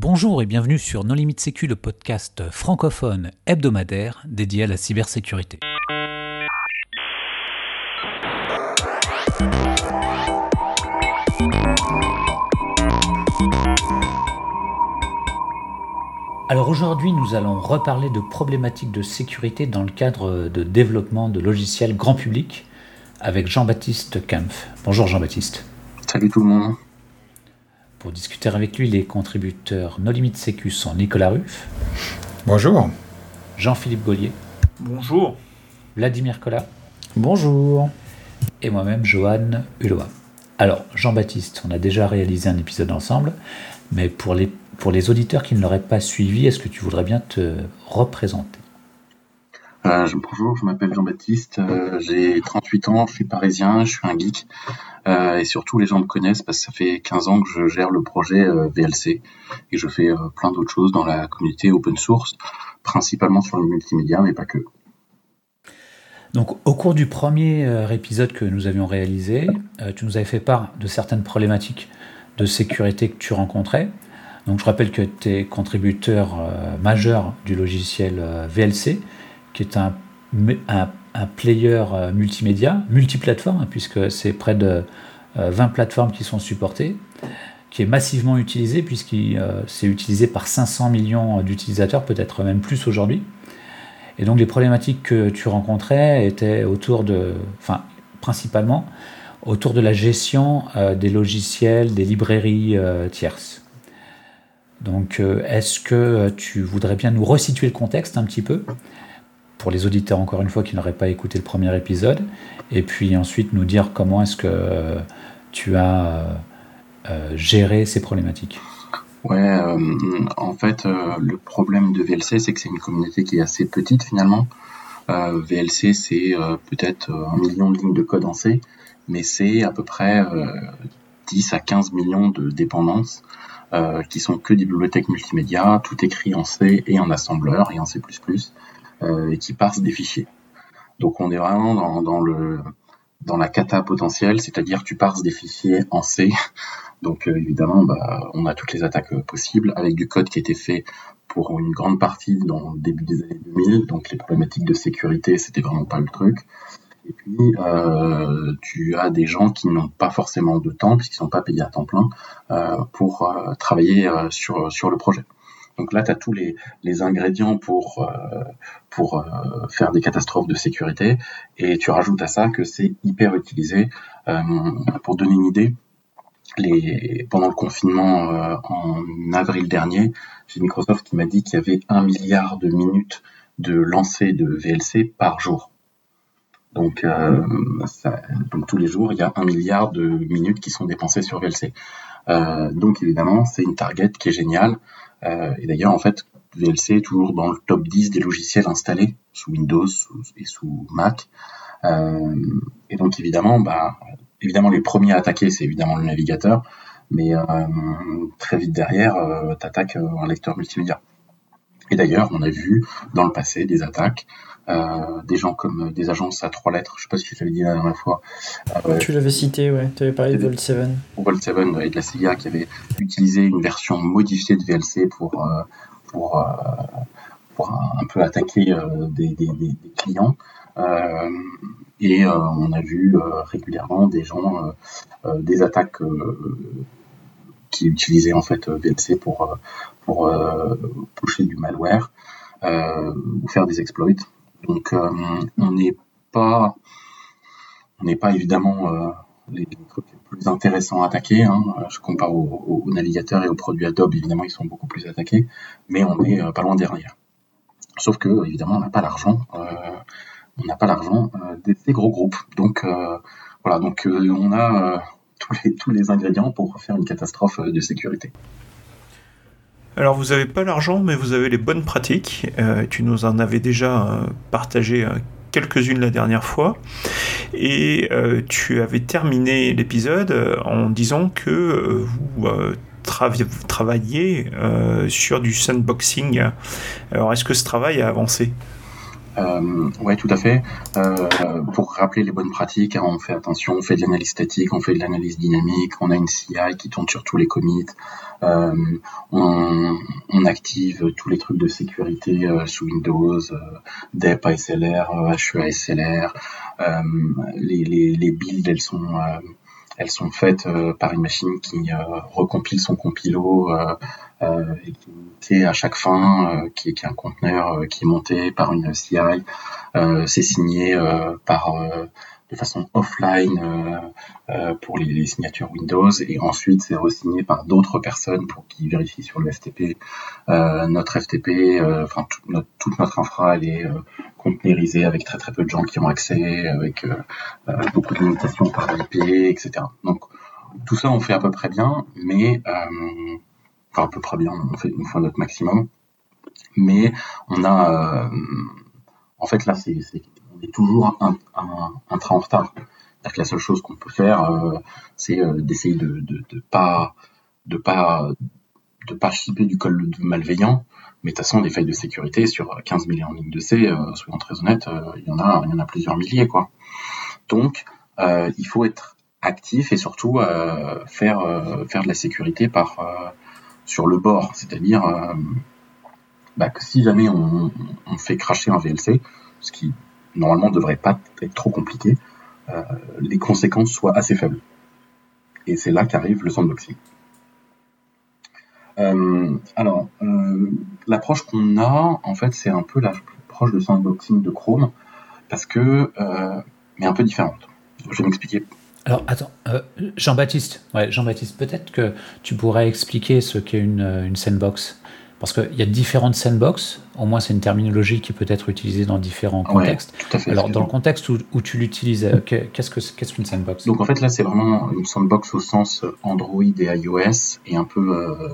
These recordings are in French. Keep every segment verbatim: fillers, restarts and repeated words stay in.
Bonjour et bienvenue sur Non Limite Sécu, le podcast francophone hebdomadaire dédié à la cybersécurité. Alors aujourd'hui, nous allons reparler de problématiques de sécurité dans le cadre de développement de logiciels grand public avec Jean-Baptiste Kempf. Bonjour Jean-Baptiste. Salut tout le monde. Pour discuter avec lui, les contributeurs No Limite Sécu sont Nicolas Ruff. Bonjour. Jean-Philippe Gaullier. Bonjour. Vladimir Collat. Bonjour. Et moi-même, Johan Hulot. Alors, Jean-Baptiste, on a déjà réalisé un épisode ensemble, mais pour les Pour les auditeurs qui ne l'auraient pas suivi, est-ce que tu voudrais bien te représenter ? euh, Bonjour, je m'appelle Jean-Baptiste, euh, j'ai trente-huit ans, je suis parisien, je suis un geek, euh, et surtout les gens me connaissent parce que ça fait quinze ans que je gère le projet euh, V L C, et je fais euh, plein d'autres choses dans la communauté open source, principalement sur le multimédia, mais pas que. Donc, au cours du premier euh, épisode que nous avions réalisé, euh, tu nous avais fait part de certaines problématiques de sécurité que tu rencontrais. Donc je rappelle que tu es contributeur euh, majeur du logiciel euh, V L C, qui est un, un, un player euh, multimédia, multiplateforme, hein, puisque c'est près de euh, vingt plateformes qui sont supportées, qui est massivement utilisé, puisque euh, c'est utilisé par cinq cents millions d'utilisateurs, peut-être même plus aujourd'hui. Et donc les problématiques que tu rencontrais étaient autour de, enfin principalement, autour de la gestion euh, des logiciels, des librairies euh, tierces. Donc, est-ce que tu voudrais bien nous resituer le contexte un petit peu, pour les auditeurs, encore une fois, qui n'auraient pas écouté le premier épisode, et puis ensuite nous dire comment est-ce que tu as euh, géré ces problématiques ? Ouais, euh, en fait, euh, le problème de V L C, c'est que c'est une communauté qui est assez petite, finalement. Euh, V L C, c'est euh, peut-être un million de lignes de code en C, mais c'est à peu près euh, dix à quinze millions de dépendances, Euh, qui sont que des bibliothèques multimédia, tout écrit en C et en assembleur et en C plus plus, euh, et qui parsent des fichiers. Donc on est vraiment dans, dans, le, dans la cata potentielle, c'est-à-dire tu parses des fichiers en C, donc euh, évidemment bah, on a toutes les attaques euh, possibles, avec du code qui a été fait pour une grande partie dans le début des années deux mille, donc les problématiques de sécurité, c'était vraiment pas le truc. Et puis, euh, tu as des gens qui n'ont pas forcément de temps, puisqu'ils ne sont pas payés à temps plein, euh, pour euh, travailler euh, sur, sur le projet. Donc là, tu as tous les, les ingrédients pour, euh, pour euh, faire des catastrophes de sécurité. Et tu rajoutes à ça que c'est hyper utilisé. Euh, pour donner une idée, les, pendant le confinement euh, en avril dernier, j'ai Microsoft qui m'a dit qu'il y avait un milliard de minutes de lancers de V L C par jour. Donc, euh, ça, donc tous les jours, il y a un milliard de minutes qui sont dépensées sur V L C. Euh, donc évidemment, c'est une target qui est géniale. Euh, et d'ailleurs, en fait, V L C est toujours dans le top dix des logiciels installés sous Windows et sous Mac. Euh, et donc évidemment, bah, évidemment, les premiers à attaquer, c'est évidemment le navigateur. Mais euh, très vite derrière, euh, tu attaques un lecteur multimédia. Et d'ailleurs, on a vu dans le passé des attaques, euh, des gens comme des agences à trois lettres, je sais pas si je l'avais dit la dernière fois. Euh, tu l'avais cité, ouais. Tu avais parlé de Vault sept. Vault sept et de la C I A qui avait utilisé une version modifiée de V L C pour, euh, pour, euh, pour un, un peu attaquer euh, des, des, des clients. Euh, et euh, on a vu euh, régulièrement des gens, euh, euh, des attaques euh, qui utilisaient en fait V L C pour... Euh, pour euh, pousser du malware euh, ou faire des exploits. Donc euh, on n'est pas on n'est pas évidemment euh, les trucs les plus intéressants à attaquer, hein. Je compare aux au navigateurs et aux produits Adobe, évidemment ils sont beaucoup plus attaqués, mais on n'est euh, pas loin derrière. Sauf que évidemment on n'a pas l'argent, euh, on n'a pas l'argent euh, des, des gros groupes. Donc euh, voilà, donc euh, on a euh, tous les tous les ingrédients pour faire une catastrophe de sécurité. Alors, vous n'avez pas l'argent, mais vous avez les bonnes pratiques. Euh, tu nous en avais déjà euh, partagé euh, quelques-unes la dernière fois. Et euh, tu avais terminé l'épisode en disant que euh, vous euh, travi- travailliez euh, sur du sandboxing. Alors, est-ce que ce travail a avancé ? Euh, oui, tout à fait. Euh, pour rappeler les bonnes pratiques, hein, on fait attention, on fait de l'analyse statique, on fait de l'analyse dynamique, on a une C I qui tourne sur tous les commits, euh, on, on active tous les trucs de sécurité euh, sous Windows, euh, D E P, A S L R, H E, A S L R, euh, les, les, les builds, elles sont... Euh, Elles sont faites euh, par une machine qui euh, recompile son compilo euh, euh, et qui est à chaque fin, euh, qui, est, qui est un conteneur euh, qui est monté par une C I. Euh, c'est signé euh, par, euh, de façon offline euh, euh, pour les, les signatures Windows, et ensuite c'est resigné par d'autres personnes pour qu'ils vérifient sur le F T P. Euh, notre F T P, enfin euh, tout, notre, toute notre infra, elle est euh, conteneurisée avec très très peu de gens qui ont accès, avec euh, euh, beaucoup de limitations par I P, et cetera. Donc tout ça on fait à peu près bien, mais euh, enfin à peu près bien, on fait, on fait notre maximum, mais on a, euh, en fait là c'est, c'est on est toujours un, un, un train en retard. C'est-à-dire que la seule chose qu'on peut faire, euh, c'est euh, d'essayer de, de, de pas de pas de pas shipper du code malveillant. Mais de toute façon, des failles de sécurité sur quinze millions de lignes de C, euh, soyons très honnêtes, euh, il y en a, il y en a plusieurs milliers, quoi. Donc, euh, il faut être actif et surtout euh, faire euh, faire de la sécurité par euh, sur le bord, c'est-à-dire euh, bah, que si jamais on, on fait crasher un V L C, ce qui normalement ne devrait pas être trop compliqué, euh, les conséquences soient assez faibles. Et c'est là qu'arrive le sandboxing. Euh, alors, euh, l'approche qu'on a, en fait, c'est un peu l'approche de sandboxing de Chrome, parce que, euh, mais un peu différente. Je vais m'expliquer. Alors, attends, euh, Jean-Baptiste, ouais, Jean-Baptiste, peut-être que tu pourrais expliquer ce qu'est une, une sandbox. Parce qu'il y a différentes sandbox, au moins c'est une terminologie qui peut être utilisée dans différents contextes. Ouais, tout à fait. Alors, dans le contexte où, où tu l'utilises, qu'est-ce que, qu'est-ce qu'une sandbox ? Donc en fait là c'est vraiment une sandbox au sens Android et iOS et un peu euh,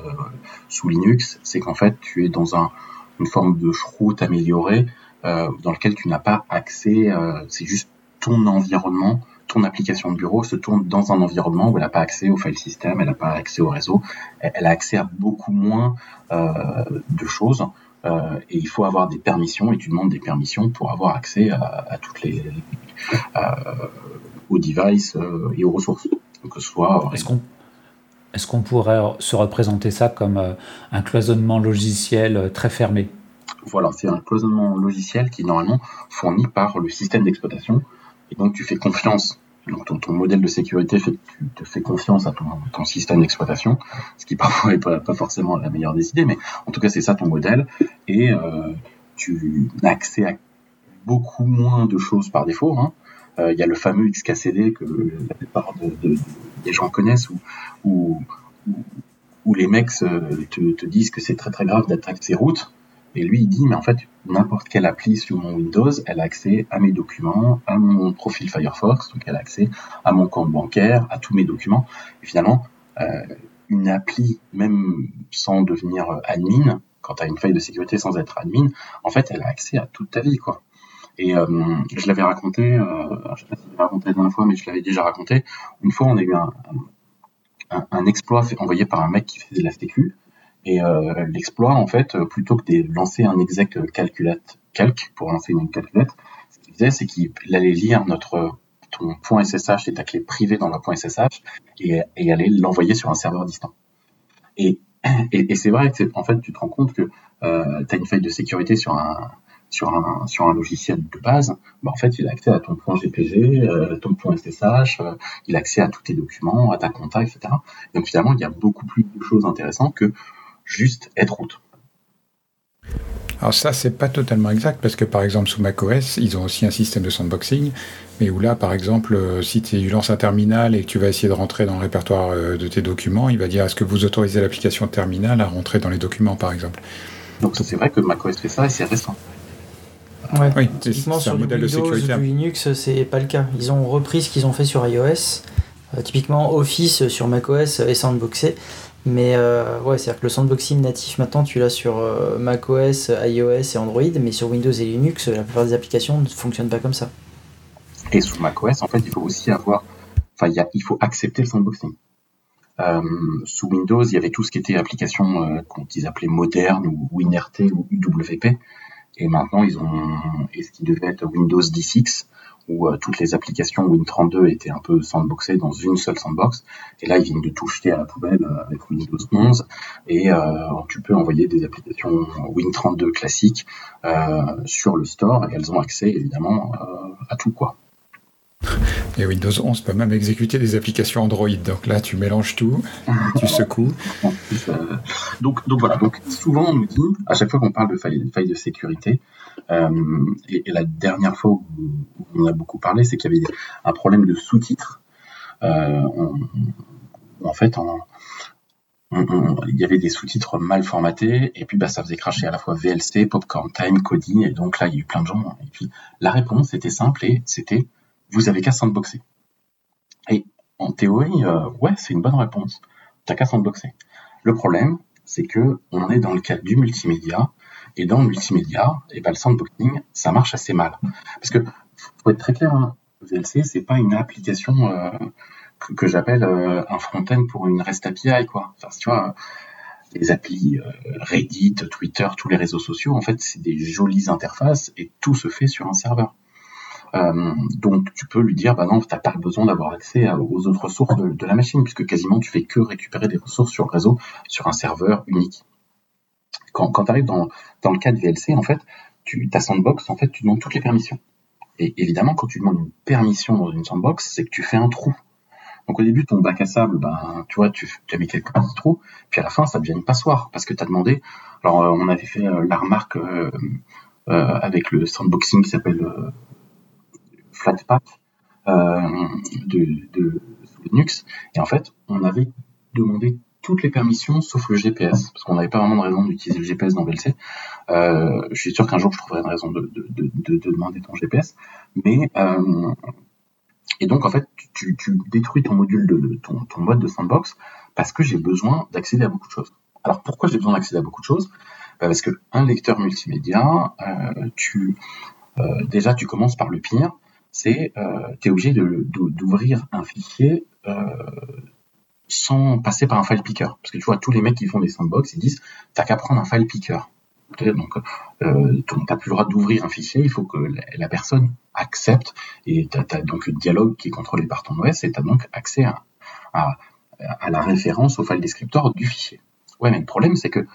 sous Linux, c'est qu'en fait tu es dans un, une forme de chroute améliorée euh, dans laquelle tu n'as pas accès, euh, c'est juste ton environnement, ton application de bureau se tourne dans un environnement où elle n'a pas accès au file system, elle n'a pas accès au réseau, elle a accès à beaucoup moins euh, de choses euh, et il faut avoir des permissions et tu demandes des permissions pour avoir accès à, à toutes les à, aux devices et aux ressources, que ce soit. Est-ce qu'on, est-ce qu'on pourrait se représenter ça comme un cloisonnement logiciel très fermé ? Voilà, c'est un cloisonnement logiciel qui est normalement fourni par le système d'exploitation. Et donc, tu fais confiance. Donc, ton, ton modèle de sécurité, fait, tu te fais confiance à ton, ton système d'exploitation, ce qui parfois n'est pas, pas forcément la meilleure des idées, mais en tout cas, c'est ça ton modèle. Et euh, tu as accès à beaucoup moins de choses par défaut. Hein. Euh, y a le fameux X K C D que la plupart de, de, de, des gens connaissent, où, où, où les mecs te, te disent que c'est très très grave d'attaquer ces routes. Et lui, il dit, mais en fait, n'importe quelle appli sur mon Windows, elle a accès à mes documents, à mon profil Firefox, donc elle a accès à mon compte bancaire, à tous mes documents. Et finalement, euh, une appli, même sans devenir admin, quand tu as une faille de sécurité sans être admin, en fait, elle a accès à toute ta vie, quoi. Et euh, je l'avais raconté, euh, je ne sais pas si je l'ai raconté la dernière fois, mais je l'avais déjà raconté. Une fois, on a eu un, un, un exploit fait, envoyé par un mec qui faisait de la sécu. Et euh, l'exploit, en fait, plutôt que de lancer un exec calculate calc pour lancer une calculette, ce qu'il faisait, c'est qu'il allait lire notre ton point S S H et ta clé privée dans le point S S H et, et allait l'envoyer sur un serveur distant. Et, et, et c'est vrai que, c'est, en fait, tu te rends compte que euh, tu as une faille de sécurité sur un sur un sur un logiciel de base, bah en fait, il a accès à ton point G P G, euh, ton point S S H, euh, il a accès à tous tes documents, à ta compta, et cetera. Donc finalement, il y a beaucoup plus de choses intéressantes que juste être route. Alors ça, c'est pas totalement exact, parce que par exemple sous macOS, ils ont aussi un système de sandboxing, mais où là, par exemple, si tu lances un terminal et que tu vas essayer de rentrer dans le répertoire de tes documents, il va dire, est-ce que vous autorisez l'application terminal à rentrer dans les documents, par exemple ? Donc ça, c'est vrai que macOS fait ça et c'est récent. Ouais, oui, c'est, c'est un sur modèle Windows, de sécurité. Sur Linux, c'est pas le cas. Ils ont repris ce qu'ils ont fait sur iOS, euh, typiquement Office sur macOS est sandboxé. Mais euh, ouais, c'est-à-dire que le sandboxing natif maintenant, tu l'as sur euh, macOS, iOS et Android, mais sur Windows et Linux, la plupart des applications ne fonctionnent pas comme ça. Et sous macOS, en fait, il faut aussi avoir, enfin, il faut accepter le sandboxing. Euh, sous Windows, il y avait tout ce qui était applications euh, qu'ils appelaient modernes ou WinRT ou U W P, Et maintenant, ils ont et ce qui devait être Windows dix X, où euh, toutes les applications Win trente-deux étaient un peu sandboxées dans une seule sandbox. Et là, ils viennent de tout jeter à la poubelle euh, avec Windows onze. Et euh, tu peux envoyer des applications Win trente-deux classiques euh, sur le store, et elles ont accès, évidemment, euh, à tout, quoi. Et Windows onze peut même exécuter des applications Android. Donc là, tu mélanges tout, tu secoues. donc, donc voilà, donc, souvent on nous dit, à chaque fois qu'on parle de failles faille de sécurité, euh, et, et la dernière fois où on a beaucoup parlé, c'est qu'il y avait un problème de sous-titres. Euh, on, en fait, on, on, on, il y avait des sous-titres mal formatés, et puis bah, ça faisait cracher à la fois V L C, Popcorn Time, Kodi, et donc là, il y a eu plein de gens. Et puis la réponse était simple, et c'était... vous avez qu'à sandboxer. Et en théorie, euh, ouais, c'est une bonne réponse. T'as qu'à sandboxer. Le problème, c'est que on est dans le cadre du multimédia, et dans le multimédia, et ben le sandboxing, ça marche assez mal. Parce que, faut être très clair, hein, V L C, c'est pas une application euh, que, que j'appelle euh, un front-end pour une REST A P I, quoi. Enfin, tu vois, les applis euh, Reddit, Twitter, tous les réseaux sociaux, en fait, c'est des jolies interfaces, et tout se fait sur un serveur. Euh, donc tu peux lui dire bah non, t'as pas besoin d'avoir accès à, aux autres sources de, de la machine, puisque quasiment tu fais que récupérer des ressources sur le réseau, sur un serveur unique. Quand, quand tu arrives dans, dans le cas de V L C, en fait, tu, ta sandbox, en fait, tu demandes toutes les permissions. Et évidemment, quand tu demandes une permission dans une sandbox, c'est que tu fais un trou. Donc au début, ton bac à sable, ben, tu vois, tu, tu as mis quelques petits trous, puis à la fin, ça devient une passoire, parce que tu as demandé. Alors euh, on avait fait euh, la remarque euh, euh, avec le sandboxing qui s'appelle... Euh, Flatpak euh, de, de Linux, et en fait on avait demandé toutes les permissions sauf le G P S, parce qu'on n'avait pas vraiment de raison d'utiliser le G P S dans V L C. Euh, je suis sûr qu'un jour je trouverai une raison de, de, de, de demander ton G P S, mais euh, et donc en fait tu, tu détruis ton module de, de ton, ton mode de sandbox, parce que j'ai besoin d'accéder à beaucoup de choses. Alors pourquoi j'ai besoin d'accéder à beaucoup de choses? Bah parce que un lecteur multimédia, euh, tu euh, déjà tu commences par le pire. C'est euh, tu es obligé de, de, d'ouvrir un fichier euh, sans passer par un file picker. Parce que tu vois, tous les mecs qui font des sandbox, ils disent t'as qu'à prendre un file picker. Donc, euh, t'as plus le droit d'ouvrir un fichier, il faut que la, la personne accepte. Et t'as, t'as donc le dialogue qui est contrôlé par ton O S, et t'as donc accès à, à, à la référence au file descriptor du fichier. Ouais, mais le problème, c'est que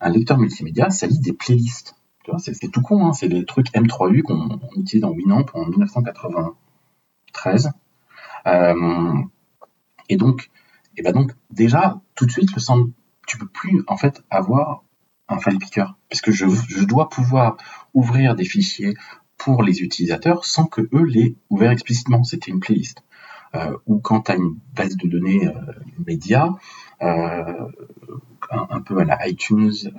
un lecteur multimédia, ça lit des playlists. C'est, c'est tout con, hein. C'est des trucs M trois U qu'on utilise dans Winamp en dix-neuf cent quatre-vingt-treize. Euh, et donc, et ben donc, déjà, tout de suite, le sand... tu peux plus en fait avoir un file picker, parce que je, je dois pouvoir ouvrir des fichiers pour les utilisateurs sans que eux l'aient ouvert explicitement. C'était une playlist. Euh, ou quand tu as une base de données euh, média, euh, un, un peu à la iTunes. Euh,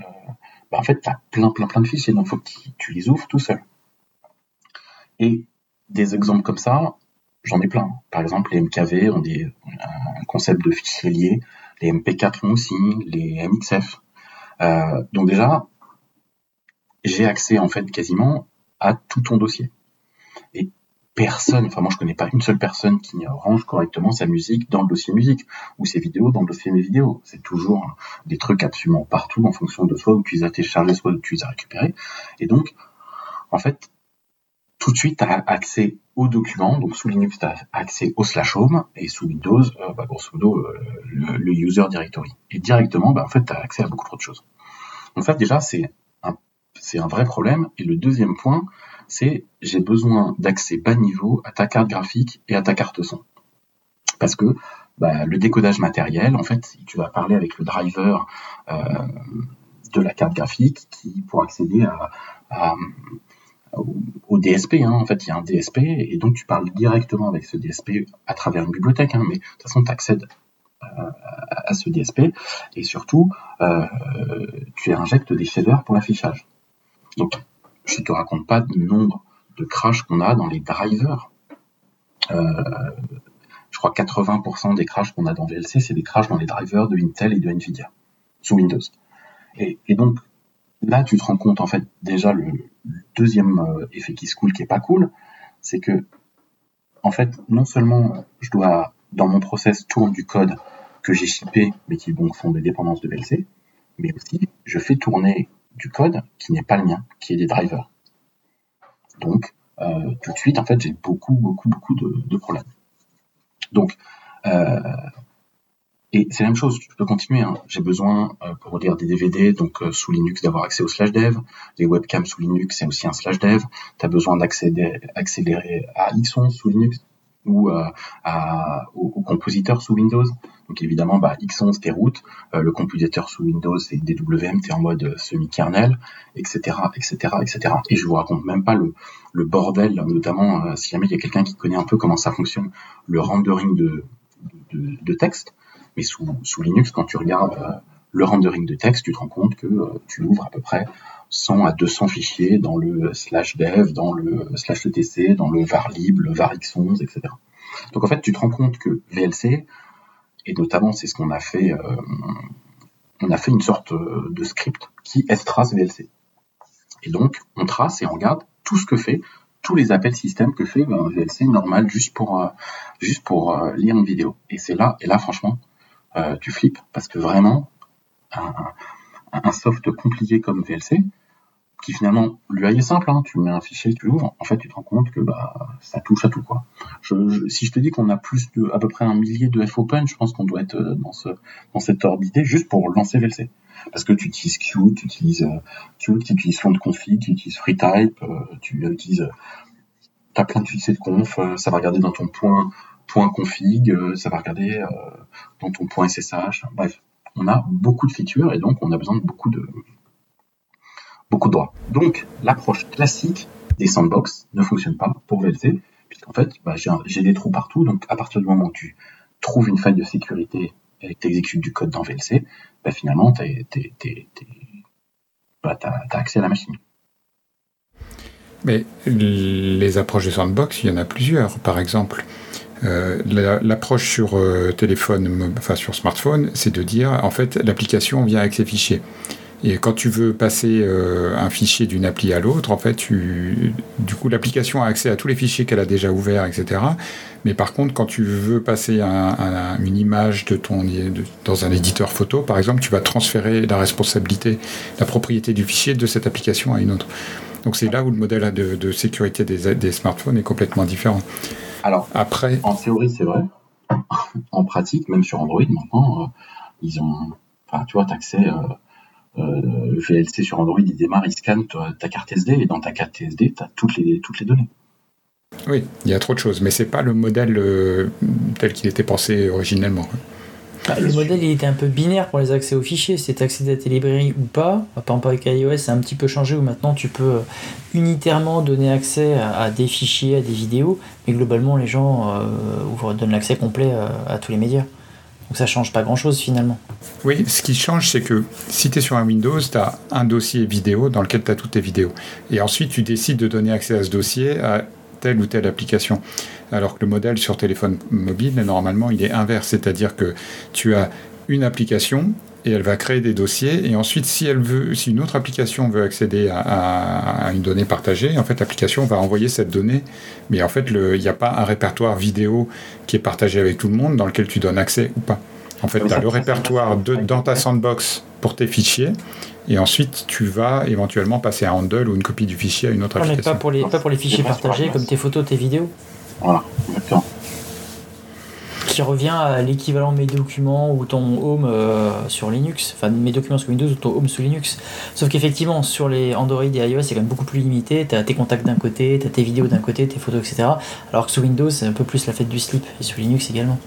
Ben en fait, tu as plein, plein, plein de fichiers, donc il faut que tu les ouvres tout seul. Et des exemples comme ça, j'en ai plein. Par exemple, les M K V ont des, un concept de fichiers liés, les M P quatre l'ont aussi, les M X F. Euh, donc déjà, j'ai accès en fait quasiment à tout ton dossier. Et personne, enfin moi je connais pas une seule personne qui range correctement sa musique dans le dossier musique, ou ses vidéos dans le dossier mes vidéos. C'est toujours des trucs absolument partout en fonction de soit où tu les as téléchargés, soit où tu les as récupérés. Et donc, en fait, tout de suite, tu as accès aux documents. Donc sous Linux, tu as accès au slash home, et sous Windows, euh, bah, grosso modo, euh, le, le user directory. Et directement, bah, en fait, tu as accès à beaucoup trop de choses. Donc ça, déjà, c'est un, c'est un vrai problème. Et le deuxième point, c'est j'ai besoin d'accès bas niveau à ta carte graphique et à ta carte son. Parce que bah, le décodage matériel, en fait, tu vas parler avec le driver euh, de la carte graphique qui, pour accéder à, à, au D S P, hein, en fait, il y a un D S P, et donc tu parles directement avec ce D S P à travers une bibliothèque, hein, mais de toute façon, tu accèdes euh, à ce D S P, et surtout, euh, tu injectes des shaders pour l'affichage. Donc, je ne te raconte pas le nombre de crashs qu'on a dans les drivers. Euh, je crois que quatre-vingts pour cent des crashs qu'on a dans V L C, c'est des crashs dans les drivers de Intel et de Nvidia, sous Windows. Et, et donc, là, tu te rends compte, en fait, déjà, le, le deuxième effet qui se coule, qui n'est pas cool, c'est que, en fait, non seulement je dois, dans mon process, tourner du code que j'ai shippé, mais qui, bon, sont des dépendances de V L C, mais aussi, je fais tourner du code qui n'est pas le mien, qui est des drivers. Donc, euh, tout de suite, en fait, j'ai beaucoup, beaucoup, beaucoup de, de problèmes. Donc, euh, et c'est la même chose, je peux continuer. Hein. J'ai besoin, euh, pour lire des D V D, donc euh, sous Linux, d'avoir accès au slash dev. Les webcams sous Linux, c'est aussi un slash dev. Tu as besoin d'accéder accélérer à X onze sous Linux ou euh, à, au, au compositeur sous Windows. Donc évidemment, bah, X onze, t'es root. Euh, le compositeur sous Windows, c'est D W M, t'es en mode semi-kernel, et cetera, et cetera, et cetera. Et je vous raconte même pas le, le bordel, notamment euh, si jamais il y a quelqu'un qui connaît un peu comment ça fonctionne, le rendering de, de, de texte. Mais sous, sous Linux, quand tu regardes euh, le rendering de texte, tu te rends compte que euh, tu ouvres à peu près cent à deux cents fichiers dans le slash dev, dans le slash etc, dans le var lib, le var x onze, et cetera. Donc en fait, tu te rends compte que V L C, et notamment c'est ce qu'on a fait, euh, on a fait une sorte de script qui estrace V L C. Et donc, on trace et on regarde tout ce que fait, tous les appels système que fait ben, V L C normal juste pour, euh, juste pour euh, lire une vidéo. Et c'est là, et là franchement, Euh, tu flippes, parce que vraiment, un, un, un soft compliqué comme V L C, qui finalement, l'U I est simple, hein, tu mets un fichier, tu l'ouvres, en fait tu te rends compte que bah, ça touche à tout, quoi. Je, je, si je te dis qu'on a plus de, à peu près un millier de fopen, je pense qu'on doit être dans, ce, dans cette orbite juste pour lancer V L C. Parce que tu utilises Qt, tu utilises euh, Qt, tu utilises fontconfig, tu utilises freetype, euh, tu utilises, euh, t'as plein d'utilisés de conf, euh, ça va regarder dans ton point, point config, ça va regarder euh, dans ton point ssh, bref, on a beaucoup de features et donc on a besoin de beaucoup de beaucoup de droits. Donc l'approche classique des sandbox ne fonctionne pas pour V L C, puisqu'en fait bah, j'ai, un, j'ai des trous partout, donc à partir du moment où tu trouves une faille de sécurité et que tu exécutes du code dans V L C, bah, finalement t'es, t'es, t'es, t'es, bah, t'as, t'as accès à la machine. Mais les approches de sandbox, il y en a plusieurs. Par exemple, Euh, la, l'approche sur euh, téléphone, enfin sur smartphone, c'est de dire en fait l'application vient avec ses fichiers. Et quand tu veux passer euh, un fichier d'une appli à l'autre, en fait, tu, du coup, l'application a accès à tous les fichiers qu'elle a déjà ouverts, et cetera. Mais par contre, quand tu veux passer un, un, une image de ton, de, dans un éditeur photo, par exemple, tu vas transférer la responsabilité, la propriété du fichier de cette application à une autre. Donc c'est là où le modèle de, de sécurité des, des smartphones est complètement différent. Alors, après, en théorie, c'est vrai. En pratique, même sur Android, maintenant, euh, ils ont. Enfin, tu vois, tu as accès. Euh, euh, le V L C sur Android, il démarre, il scanne ta, ta carte S D, et dans ta carte S D, tu as toutes les, toutes les données. Oui, il y a trop de choses, mais c'est pas le modèle euh, tel qu'il était pensé originellement. Bah, le modèle, il était un peu binaire pour les accès aux fichiers. C'est accéder à tes librairies ou pas. Par exemple, avec iOS, c'est un petit peu changé où maintenant tu peux unitairement donner accès à des fichiers, à des vidéos, mais globalement, les gens euh, donnent l'accès complet à, à tous les médias. Donc ça change pas grand-chose finalement. Oui, ce qui change, c'est que si tu es sur un Windows, tu as un dossier vidéo dans lequel tu as toutes tes vidéos. Et ensuite, tu décides de donner accès à ce dossier à telle ou telle application. Alors que le modèle sur téléphone mobile, normalement, il est inverse. C'est-à-dire que tu as une application et elle va créer des dossiers. Et ensuite, si, elle veut, si une autre application veut accéder à, à, à une donnée partagée, en fait, l'application va envoyer cette donnée. Mais en fait, il n'y a pas un répertoire vidéo qui est partagé avec tout le monde dans lequel tu donnes accès ou pas. En fait, tu as le répertoire de, dans ta sandbox pour tes fichiers. Et ensuite, tu vas éventuellement passer un handle ou une copie du fichier à une autre non, application. Mais pas pour les, pas pour les fichiers partagés comme tes photos, tes vidéos. Voilà, exactement. Qui revient à l'équivalent mes documents ou ton home euh, sur Linux, enfin mes documents sous Windows ou ton home sous Linux. Sauf qu'effectivement, sur les Android et iOS, c'est quand même beaucoup plus limité. T'as tes contacts d'un côté, t'as tes vidéos d'un côté, tes photos, et cetera. Alors que sous Windows, c'est un peu plus la fête du slip, et sous Linux également.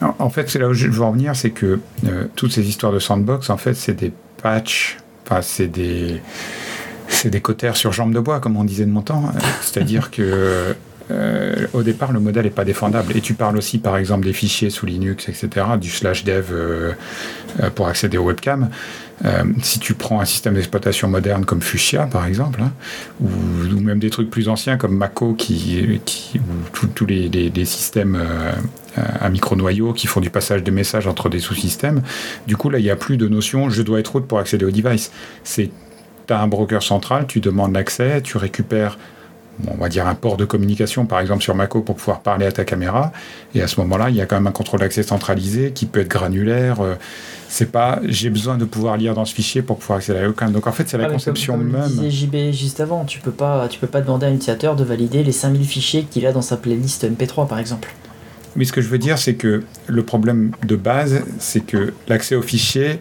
Alors, en fait, c'est là où je veux en venir, c'est que euh, toutes ces histoires de sandbox, en fait, c'est des patchs, enfin, c'est des, c'est des cautères sur jambes de bois, comme on disait de mon temps. C'est-à-dire que Euh, au départ, le modèle n'est pas défendable. Et tu parles aussi, par exemple, des fichiers sous Linux, et cetera, du slash dev euh, euh, pour accéder aux webcams. Euh, si tu prends un système d'exploitation moderne comme Fuchsia, par exemple, hein, ou, ou même des trucs plus anciens comme Maco, qui, qui, ou tous les, les, les systèmes euh, à micro-noyaux qui font du passage des messages entre des sous-systèmes, du coup, là, il n'y a plus de notion « je dois être root pour accéder au device ». Tu as un broker central, tu demandes l'accès, tu récupères on va dire un port de communication par exemple sur Maco pour pouvoir parler à ta caméra, et à ce moment-là il y a quand même un contrôle d'accès centralisé qui peut être granulaire. C'est pas j'ai besoin de pouvoir lire dans ce fichier pour pouvoir accéder à l'aucun. Donc en fait c'est la ah, conception comme, comme même J B juste avant, tu peux pas tu peux pas demander à un utilisateur de valider les cinq mille fichiers qu'il a dans sa playlist M P trois par exemple. Mais ce que je veux dire, c'est que le problème de base, c'est que l'accès aux fichiers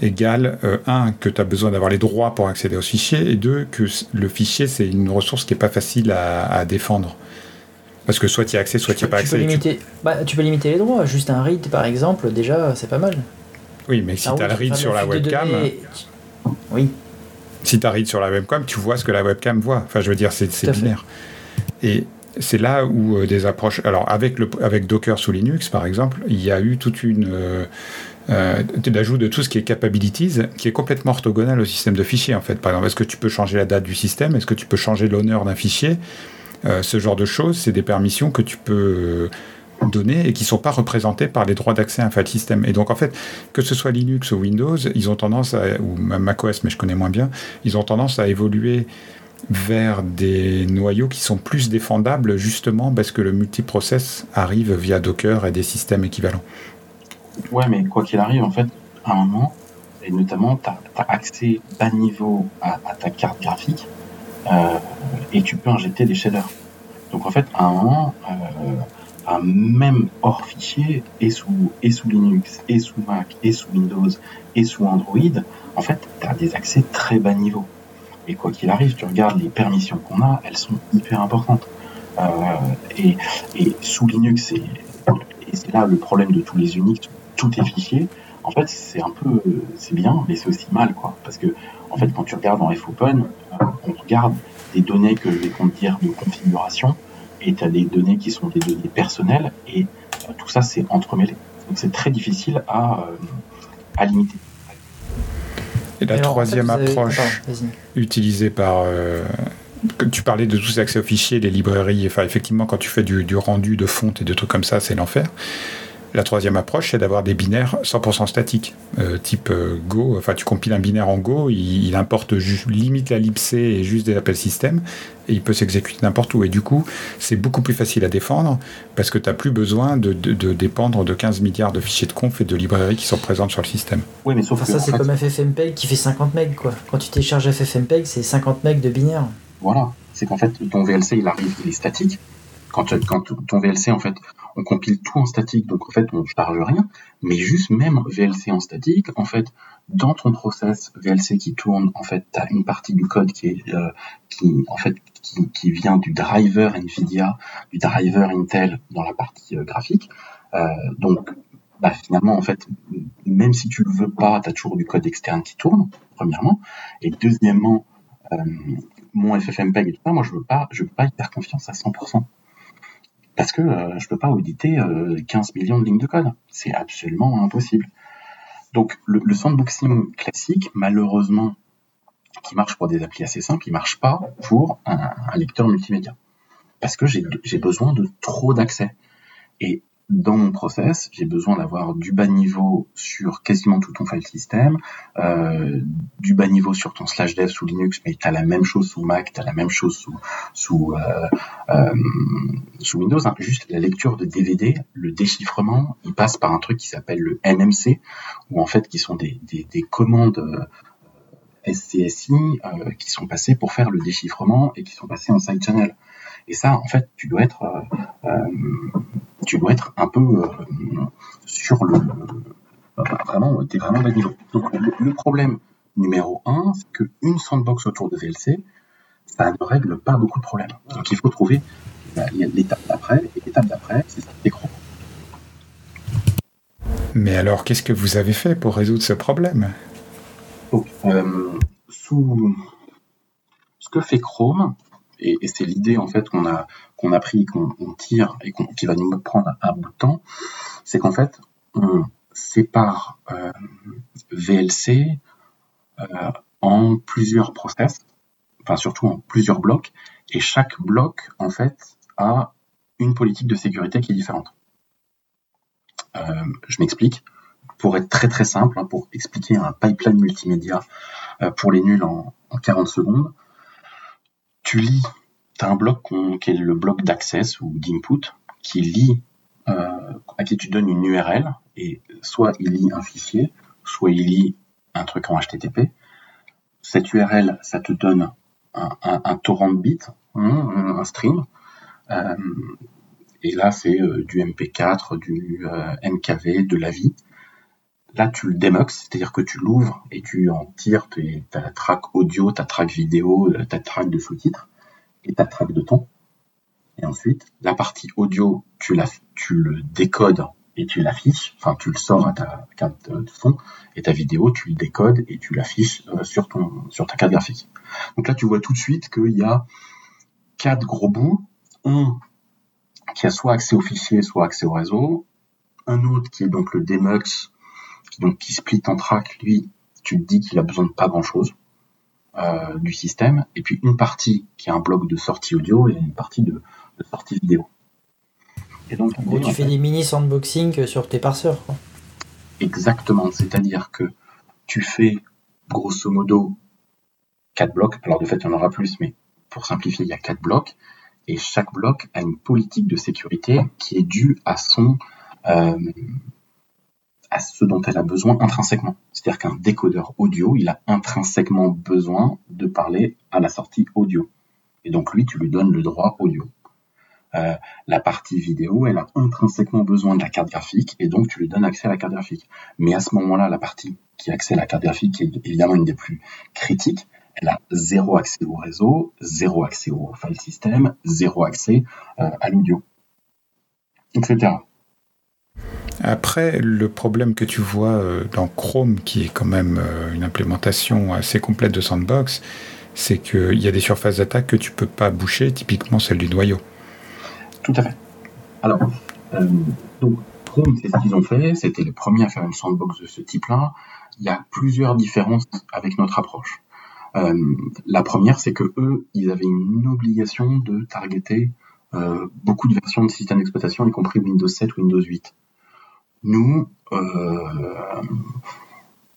égale euh, un que tu as besoin d'avoir les droits pour accéder aux fichiers, et deux que le fichier c'est une ressource qui n'est pas facile à, à défendre, parce que soit tu y as accès soit tu n'y as pas accès. Tu peux, limiter, tu... Bah, tu peux limiter les droits, juste un read par exemple, déjà c'est pas mal. Oui, mais si tu as le read sur la webcam données... oui si tu as read sur la webcam, tu vois ce que la webcam voit, enfin je veux dire c'est, c'est binaire fait. Et c'est là où euh, des approches, alors avec, le, avec Docker sous Linux par exemple, il y a eu toute une euh... Euh, d'ajout de tout ce qui est capabilities, qui est complètement orthogonal au système de fichiers en fait. Par exemple, est-ce que tu peux changer la date du système, est-ce que tu peux changer l'honneur d'un fichier, euh, ce genre de choses, c'est des permissions que tu peux donner et qui ne sont pas représentées par les droits d'accès à un file system. Et donc en fait, que ce soit Linux ou Windows, ils ont tendance à, ou même macOS, mais je connais moins bien, ils ont tendance à évoluer vers des noyaux qui sont plus défendables, justement parce que le multiprocess arrive via Docker et des systèmes équivalents. Ouais, mais quoi qu'il arrive, en fait, à un moment, et notamment, tu as accès bas niveau à, à ta carte graphique euh, et tu peux injecter des shaders. Donc, en fait, à un moment, euh, un même hors fichier et sous, et sous Linux, et sous Mac, et sous Windows, et sous Android, en fait, tu as des accès très bas niveau. Et quoi qu'il arrive, tu regardes les permissions qu'on a, elles sont hyper importantes. Euh, et, et sous Linux, c'est, et c'est là le problème de tous les Unix. Tout est fichier, en fait c'est un peu c'est bien mais c'est aussi mal quoi, parce que en fait quand tu regardes en fopen, on regarde des données que je vais dire de configuration et tu as des données qui sont des données personnelles et tout ça c'est entremêlé, donc c'est très difficile à, à limiter. Et la et alors, troisième en fait, approche avez... Pardon, utilisée par euh... tu parlais de tous ces accès aux fichiers, les librairies, enfin effectivement quand tu fais du, du rendu de fonte et de trucs comme ça c'est l'enfer. La troisième approche, c'est d'avoir des binaires cent pour cent statiques, euh, type euh, Go. Enfin, tu compiles un binaire en Go, il, il importe juste, limite la libc et juste des appels système, et il peut s'exécuter n'importe où. Et du coup, c'est beaucoup plus facile à défendre, parce que tu n'as plus besoin de, de, de dépendre de quinze milliards de fichiers de conf et de librairies qui sont présentes sur le système. Oui, mais sauf enfin, que... Ça, c'est en fait... comme FFmpeg qui fait cinquante megs, quoi. Quand tu télécharges FFmpeg, c'est cinquante megs de binaire. Voilà. C'est qu'en fait, ton V L C, il arrive, il est statique. Quand, quand ton V L C, en fait, on compile tout en statique, donc en fait, on ne charge rien, mais juste même V L C en statique, en fait, dans ton process V L C qui tourne, en fait, tu as une partie du code qui, est, euh, qui, en fait, qui, qui vient du driver Nvidia, du driver Intel dans la partie euh, graphique. Euh, donc, bah, finalement, en fait, même si tu ne le veux pas, tu as toujours du code externe qui tourne, premièrement. Et deuxièmement, euh, mon FFmpeg et tout ça, moi, je ne veux pas, je veux pas y faire confiance à cent pour cent. Parce que euh, je peux pas auditer euh, quinze millions de lignes de code. C'est absolument impossible. Donc, le, le sandboxing classique, malheureusement, qui marche pour des applis assez simples, il marche pas pour un, un lecteur multimédia. Parce que j'ai, j'ai besoin de trop d'accès. Et dans mon process, j'ai besoin d'avoir du bas niveau sur quasiment tout ton file system, euh, du bas niveau sur ton slash dev sous Linux, mais tu as la même chose sous Mac, tu as la même chose sous, sous, euh, euh, sous Windows. Hein. Juste la lecture de D V D, le déchiffrement, il passe par un truc qui s'appelle le M M C, où en fait, qui sont des, des, des commandes euh, S C S I euh, qui sont passées pour faire le déchiffrement et qui sont passées en side channel. Et ça, en fait, tu dois être, euh, euh, tu dois être un peu euh, sur le, euh, vraiment, t'es vraiment bas niveau. Donc, le, le problème numéro un, c'est que une sandbox autour de V L C, ça ne règle pas beaucoup de problèmes. Donc, il faut trouver bah, l'étape d'après, et l'étape d'après, c'est des gros. Mais alors, qu'est-ce que vous avez fait pour résoudre ce problème ? Donc, euh, sous ce que fait Chrome. Et, et c'est l'idée en fait qu'on a qu'on a pris, qu'on on tire et qu'on, qui va nous prendre un bout de temps, c'est qu'en fait on sépare euh, V L C euh, en plusieurs process, enfin surtout en plusieurs blocs, et chaque bloc en fait a une politique de sécurité qui est différente. Euh, je m'explique. Pour être très très simple, hein, pour expliquer un pipeline multimédia euh, pour les nuls en, en quarante secondes. Tu lis tu as un bloc euh, qui est le bloc d'access ou d'input qui lie, euh, à qui tu donnes une U R L, et soit il lit un fichier, soit il lit un truc en H T T P. Cette U R L, ça te donne un, un, un torrent de bits, un, un stream, euh, et là c'est euh, du M P quatre, du euh, M K V, de l'A V I. Là, tu le démux, c'est-à-dire que tu l'ouvres et tu en tires tes, ta track audio, ta track vidéo, ta track de sous-titres et ta track de ton. Et ensuite, la partie audio, tu, la, tu le décodes et tu l'affiches, enfin, tu le sors à ta carte de son, et ta vidéo, tu le décodes et tu l'affiches sur, ton, sur ta carte graphique. Donc là, tu vois tout de suite qu'il y a quatre gros bouts, un qui a soit accès au fichier, soit accès au réseau, un autre qui est donc le démux, donc qui split en track, lui, tu te dis qu'il a besoin de pas grand-chose euh, du système, et puis une partie qui a un bloc de sortie audio et une partie de, de sortie vidéo. Et donc, donc tu fais fait, des mini sandboxing sur tes parseurs, quoi. Exactement, c'est-à-dire que tu fais grosso modo quatre blocs, alors de fait il y en aura plus, mais pour simplifier, il y a quatre blocs, et chaque bloc a une politique de sécurité qui est due à son... Euh, à ce dont elle a besoin intrinsèquement. C'est-à-dire qu'un décodeur audio, il a intrinsèquement besoin de parler à la sortie audio. Et donc lui, tu lui donnes le droit audio. Euh, la partie vidéo, elle a intrinsèquement besoin de la carte graphique, et donc tu lui donnes accès à la carte graphique. Mais à ce moment-là, la partie qui a accès à la carte graphique, qui est évidemment une des plus critiques, elle a zéro accès au réseau, zéro accès au file system, zéro accès euh, à l'audio, et cetera. Après, le problème que tu vois dans Chrome, qui est quand même une implémentation assez complète de Sandbox, c'est qu'il y a des surfaces d'attaque que tu ne peux pas boucher, typiquement celle du noyau. Tout à fait. Alors, euh, donc, Chrome, c'est ce qu'ils ont fait, c'était les premiers à faire une sandbox de ce type-là. Il y a plusieurs différences avec notre approche. Euh, la première, c'est que eux, ils avaient une obligation de targeter euh, beaucoup de versions de système d'exploitation, y compris Windows sept, Windows huit. Nous, euh,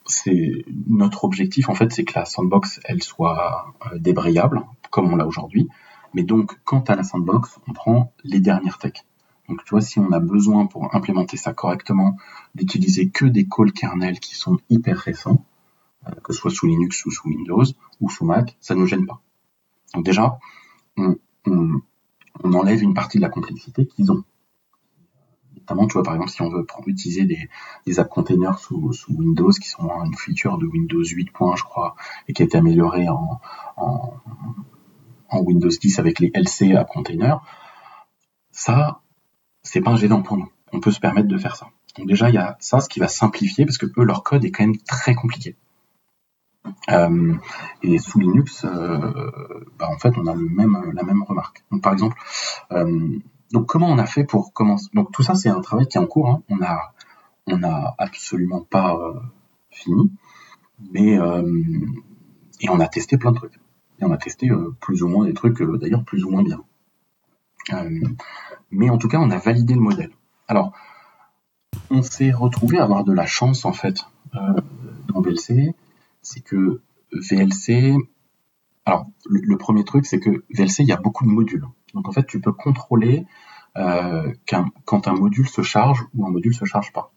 c'est, notre objectif, en fait, c'est que la sandbox, elle soit débrayable, comme on l'a aujourd'hui. Mais donc, quant à la sandbox, on prend les dernières techs. Donc, tu vois, si on a besoin, pour implémenter ça correctement, d'utiliser que des calls kernel qui sont hyper récents, que ce soit sous Linux ou sous Windows ou sous Mac, ça ne nous gêne pas. Donc déjà, on, on, on enlève une partie de la complexité qu'ils ont. Notamment, tu vois, par exemple, si on veut utiliser des, des app containers sous, sous Windows, qui sont une feature de Windows huit, je crois, et qui a été améliorée en, en, en Windows dix avec les L C app containers, ça, c'est pas un gênant pour nous. On peut se permettre de faire ça. Donc déjà, il y a ça, ce qui va simplifier, parce que eux, leur code est quand même très compliqué. Euh, et sous Linux, euh, bah, en fait, on a le même, la même remarque. Donc, par exemple... Euh, Donc comment on a fait pour commencer ? Donc tout ça, c'est un travail qui est en cours, hein. On a, on a absolument pas euh, fini, mais euh, et on a testé plein de trucs. Et on a testé euh, plus ou moins des trucs, euh, d'ailleurs plus ou moins bien. Euh, mais en tout cas, on a validé le modèle. Alors, on s'est retrouvé à avoir de la chance en fait euh, dans V L C, c'est que V L C. Alors, le, le premier truc, c'est que V L C, il y a beaucoup de modules. Donc, en fait, tu peux contrôler euh, qu'un, quand un module se charge ou un module se charge pas.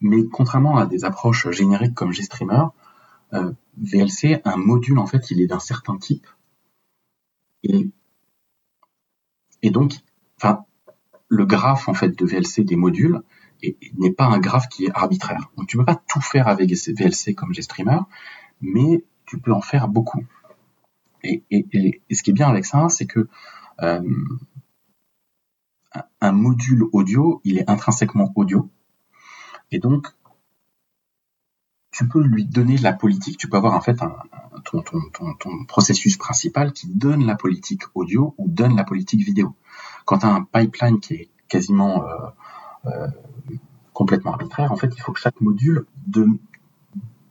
Mais contrairement à des approches génériques comme GStreamer, euh, V L C, un module, en fait, il est d'un certain type. Et, et donc, enfin, le graphe, en fait, de V L C des modules est, n'est pas un graphe qui est arbitraire. Donc, tu peux pas tout faire avec V L C comme GStreamer, mais tu peux en faire beaucoup. Et, et, et, et ce qui est bien avec ça, c'est que Euh, un module audio, il est intrinsèquement audio, et donc tu peux lui donner la politique, tu peux avoir en fait un, un, ton, ton, ton, ton processus principal qui donne la politique audio ou donne la politique vidéo. Quand tu as un pipeline qui est quasiment euh, euh, complètement arbitraire, en fait il faut que chaque module de,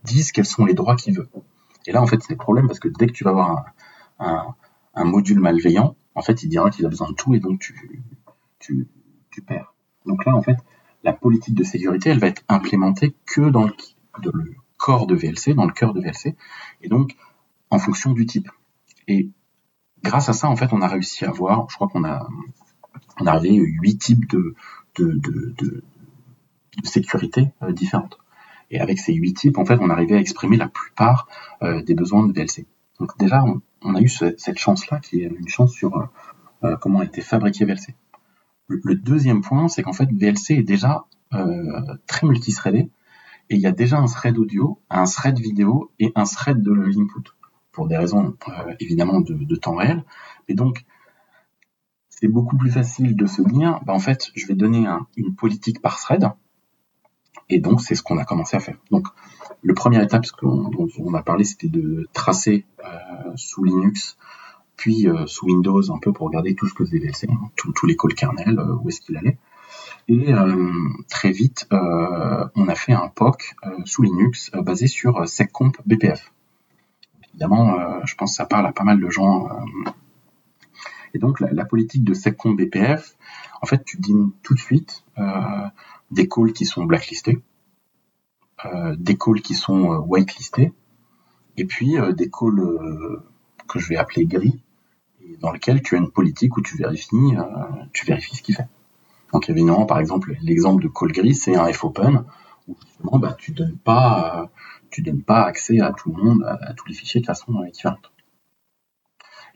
dise quels sont les droits qu'il veut, et là en fait c'est le problème, parce que dès que tu vas avoir un, un, un module malveillant, en fait, il dira qu'il a besoin de tout, et donc tu, tu, tu perds. Donc là, en fait, la politique de sécurité, elle va être implémentée que dans le, de le corps de V L C, dans le cœur de V L C, et donc en fonction du type. Et grâce à ça, en fait, on a réussi à voir, je crois qu'on a, on a arrivé huit types de, de, de, de, de sécurité euh, différentes. Et avec ces huit types, en fait, on arrivait à exprimer la plupart euh, des besoins de V L C. Donc déjà, on, on a eu ce, cette chance-là, qui est une chance sur euh, comment a été fabriqué V L C. Le, le deuxième point, c'est qu'en fait, V L C est déjà euh, très multithreadé, et il y a déjà un thread audio, un thread vidéo et un thread de l'input, pour des raisons euh, évidemment de, de temps réel. Et donc, c'est beaucoup plus facile de se dire, bah, en fait, je vais donner un, une politique par thread. Et donc, c'est ce qu'on a commencé à faire. Donc, la première étape ce qu'on, dont on a parlé, c'était de tracer euh, sous Linux, puis euh, sous Windows, un peu pour regarder tout ce que faisait V L C, hein, tous les calls kernel, euh, où est-ce qu'il allait. Et euh, très vite, euh, on a fait un P O C euh, sous Linux euh, basé sur euh, seccomp-bpf. Évidemment, euh, je pense que ça parle à pas mal de gens. Euh, et donc, la, la politique de seccomp-bpf, en fait, tu dînes tout de suite... Euh, des calls qui sont blacklistés, euh, des calls qui sont euh, whitelistés, et puis euh, des calls euh, que je vais appeler gris, et dans lesquels tu as une politique où tu vérifies, euh, tu vérifies ce qu'il fait. Donc évidemment, par exemple, l'exemple de call gris, c'est un fopen, où justement, bah, tu donnes pas, euh, tu donnes pas accès à tout le monde, à, à tous les fichiers de façon euh, différente.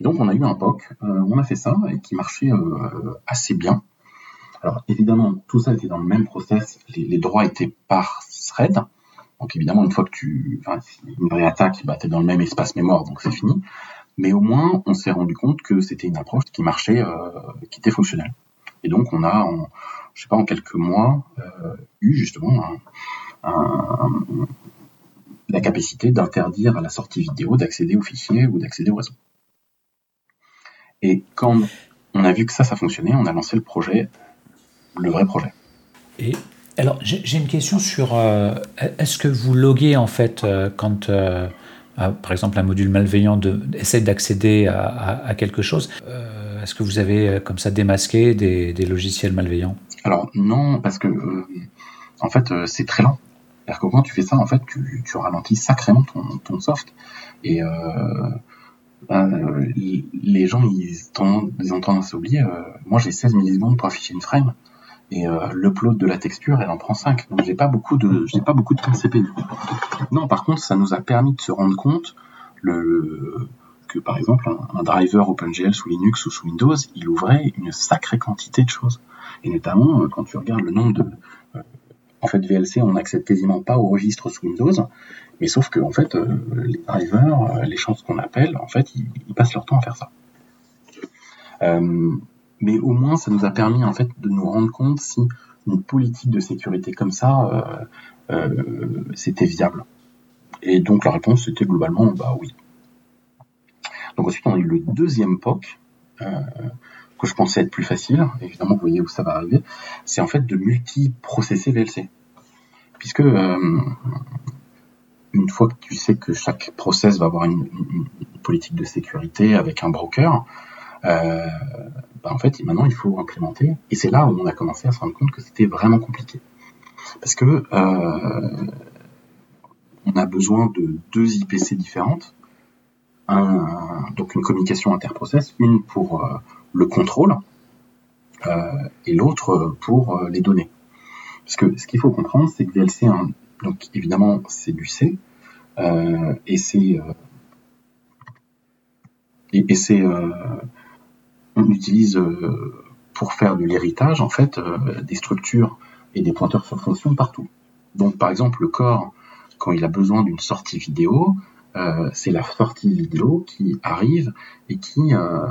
Et donc on a eu un P O C, euh, on a fait ça, et qui marchait euh, assez bien. Alors évidemment, tout ça était dans le même process, les, les droits étaient par thread, donc évidemment, une fois que tu enfin, une réattaque, bah, tu es dans le même espace mémoire, donc c'est fini, mais au moins, on s'est rendu compte que c'était une approche qui marchait, euh, qui était fonctionnelle. Et donc, on a, en, je sais pas, en quelques mois, euh, eu justement un, un, la capacité d'interdire à la sortie vidéo d'accéder aux fichiers ou d'accéder au réseau. Et quand on a vu que ça, ça fonctionnait, on a lancé le projet... le vrai projet. Et alors j'ai, j'ai une question sur euh, est-ce que vous loguez en fait euh, quand euh, euh, par exemple un module malveillant de, essaie d'accéder à, à, à quelque chose, euh, est-ce que vous avez euh, comme ça démasqué des, des logiciels malveillants? Alors non, parce que euh, en fait euh, c'est très lent. C'est-à-dire que quand tu fais ça, en fait tu, tu ralentis sacrément ton, ton soft et euh, euh, les gens ils, tendent, ils ont tendance à oublier. Euh, moi j'ai seize millisecondes pour afficher une frame. Et euh, l'upload de la texture, elle en prend cinq. Donc, j'ai pas beaucoup de, j'ai pas beaucoup de temps C P U. Non, par contre, ça nous a permis de se rendre compte le, que, par exemple, un, un driver OpenGL sous Linux ou sous Windows, il ouvrait une sacrée quantité de choses. Et notamment, euh, quand tu regardes le nombre de... Euh, en fait, V L C, on n'accède quasiment pas au registre sous Windows. Mais sauf que, en fait, euh, les drivers, euh, les chances qu'on appelle, en fait, ils, ils passent leur temps à faire ça. Euh... Mais au moins, ça nous a permis en fait de nous rendre compte si une politique de sécurité comme ça, euh, euh, c'était viable. Et donc la réponse était globalement bah oui. Donc ensuite, on a eu le deuxième P O C euh, que je pensais être plus facile. Évidemment, vous voyez où ça va arriver. C'est en fait de multi-processer V L C, puisque euh, une fois que tu sais que chaque process va avoir une, une, une politique de sécurité avec un broker. Euh, bah en fait maintenant il faut implémenter et c'est là où on a commencé à se rendre compte que c'était vraiment compliqué parce que euh, on a besoin de deux I P C différentes, un, donc une communication interprocess, une pour euh, le contrôle euh, et l'autre pour euh, les données, parce que ce qu'il faut comprendre c'est que V L C hein, donc évidemment c'est du C euh, et c'est euh, et, et c'est euh, on utilise euh, pour faire de l'héritage en fait euh, des structures et des pointeurs sur fonction partout. Donc par exemple le corps quand il a besoin d'une sortie vidéo, euh, c'est la sortie vidéo qui arrive et qui euh,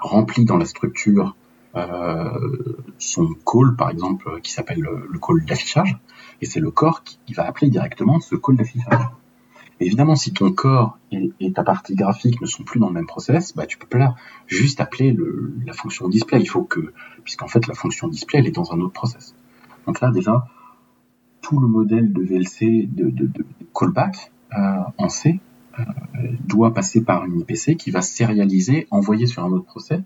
remplit dans la structure euh, son call par exemple qui s'appelle le, le call d'affichage et c'est le corps qui, qui va appeler directement ce call d'affichage. Évidemment, si ton corps et, et ta partie graphique ne sont plus dans le même process, bah, tu peux pas juste appeler le, la fonction display. Il faut que, puisqu'en fait, la fonction display, elle est dans un autre process. Donc là, déjà, tout le modèle de V L C, de, de, de callback, euh, en C, euh, doit passer par une I P C qui va sérialiser, envoyer sur un autre process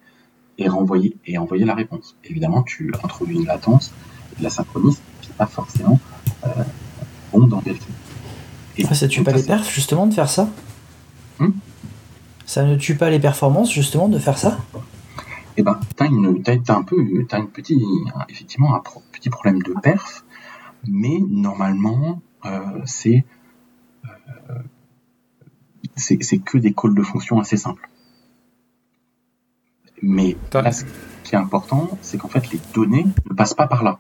et renvoyer, et envoyer la réponse. Évidemment, tu introduis une latence, de la synchronisme, qui n'est pas forcément, euh, bon dans V L C. Et ah, ça tue pas les perfs, justement, de faire ça? hum ça ne tue pas les performances justement de faire ça ? Eh ben, t'as une, t'as, t'as un peu, t'as une petite, effectivement un pro, petit problème de perf, mais normalement euh, c'est, euh, c'est c'est que des calls de fonctions assez simples. Mais là, ce qui est important, c'est qu'en fait les données ne passent pas par là.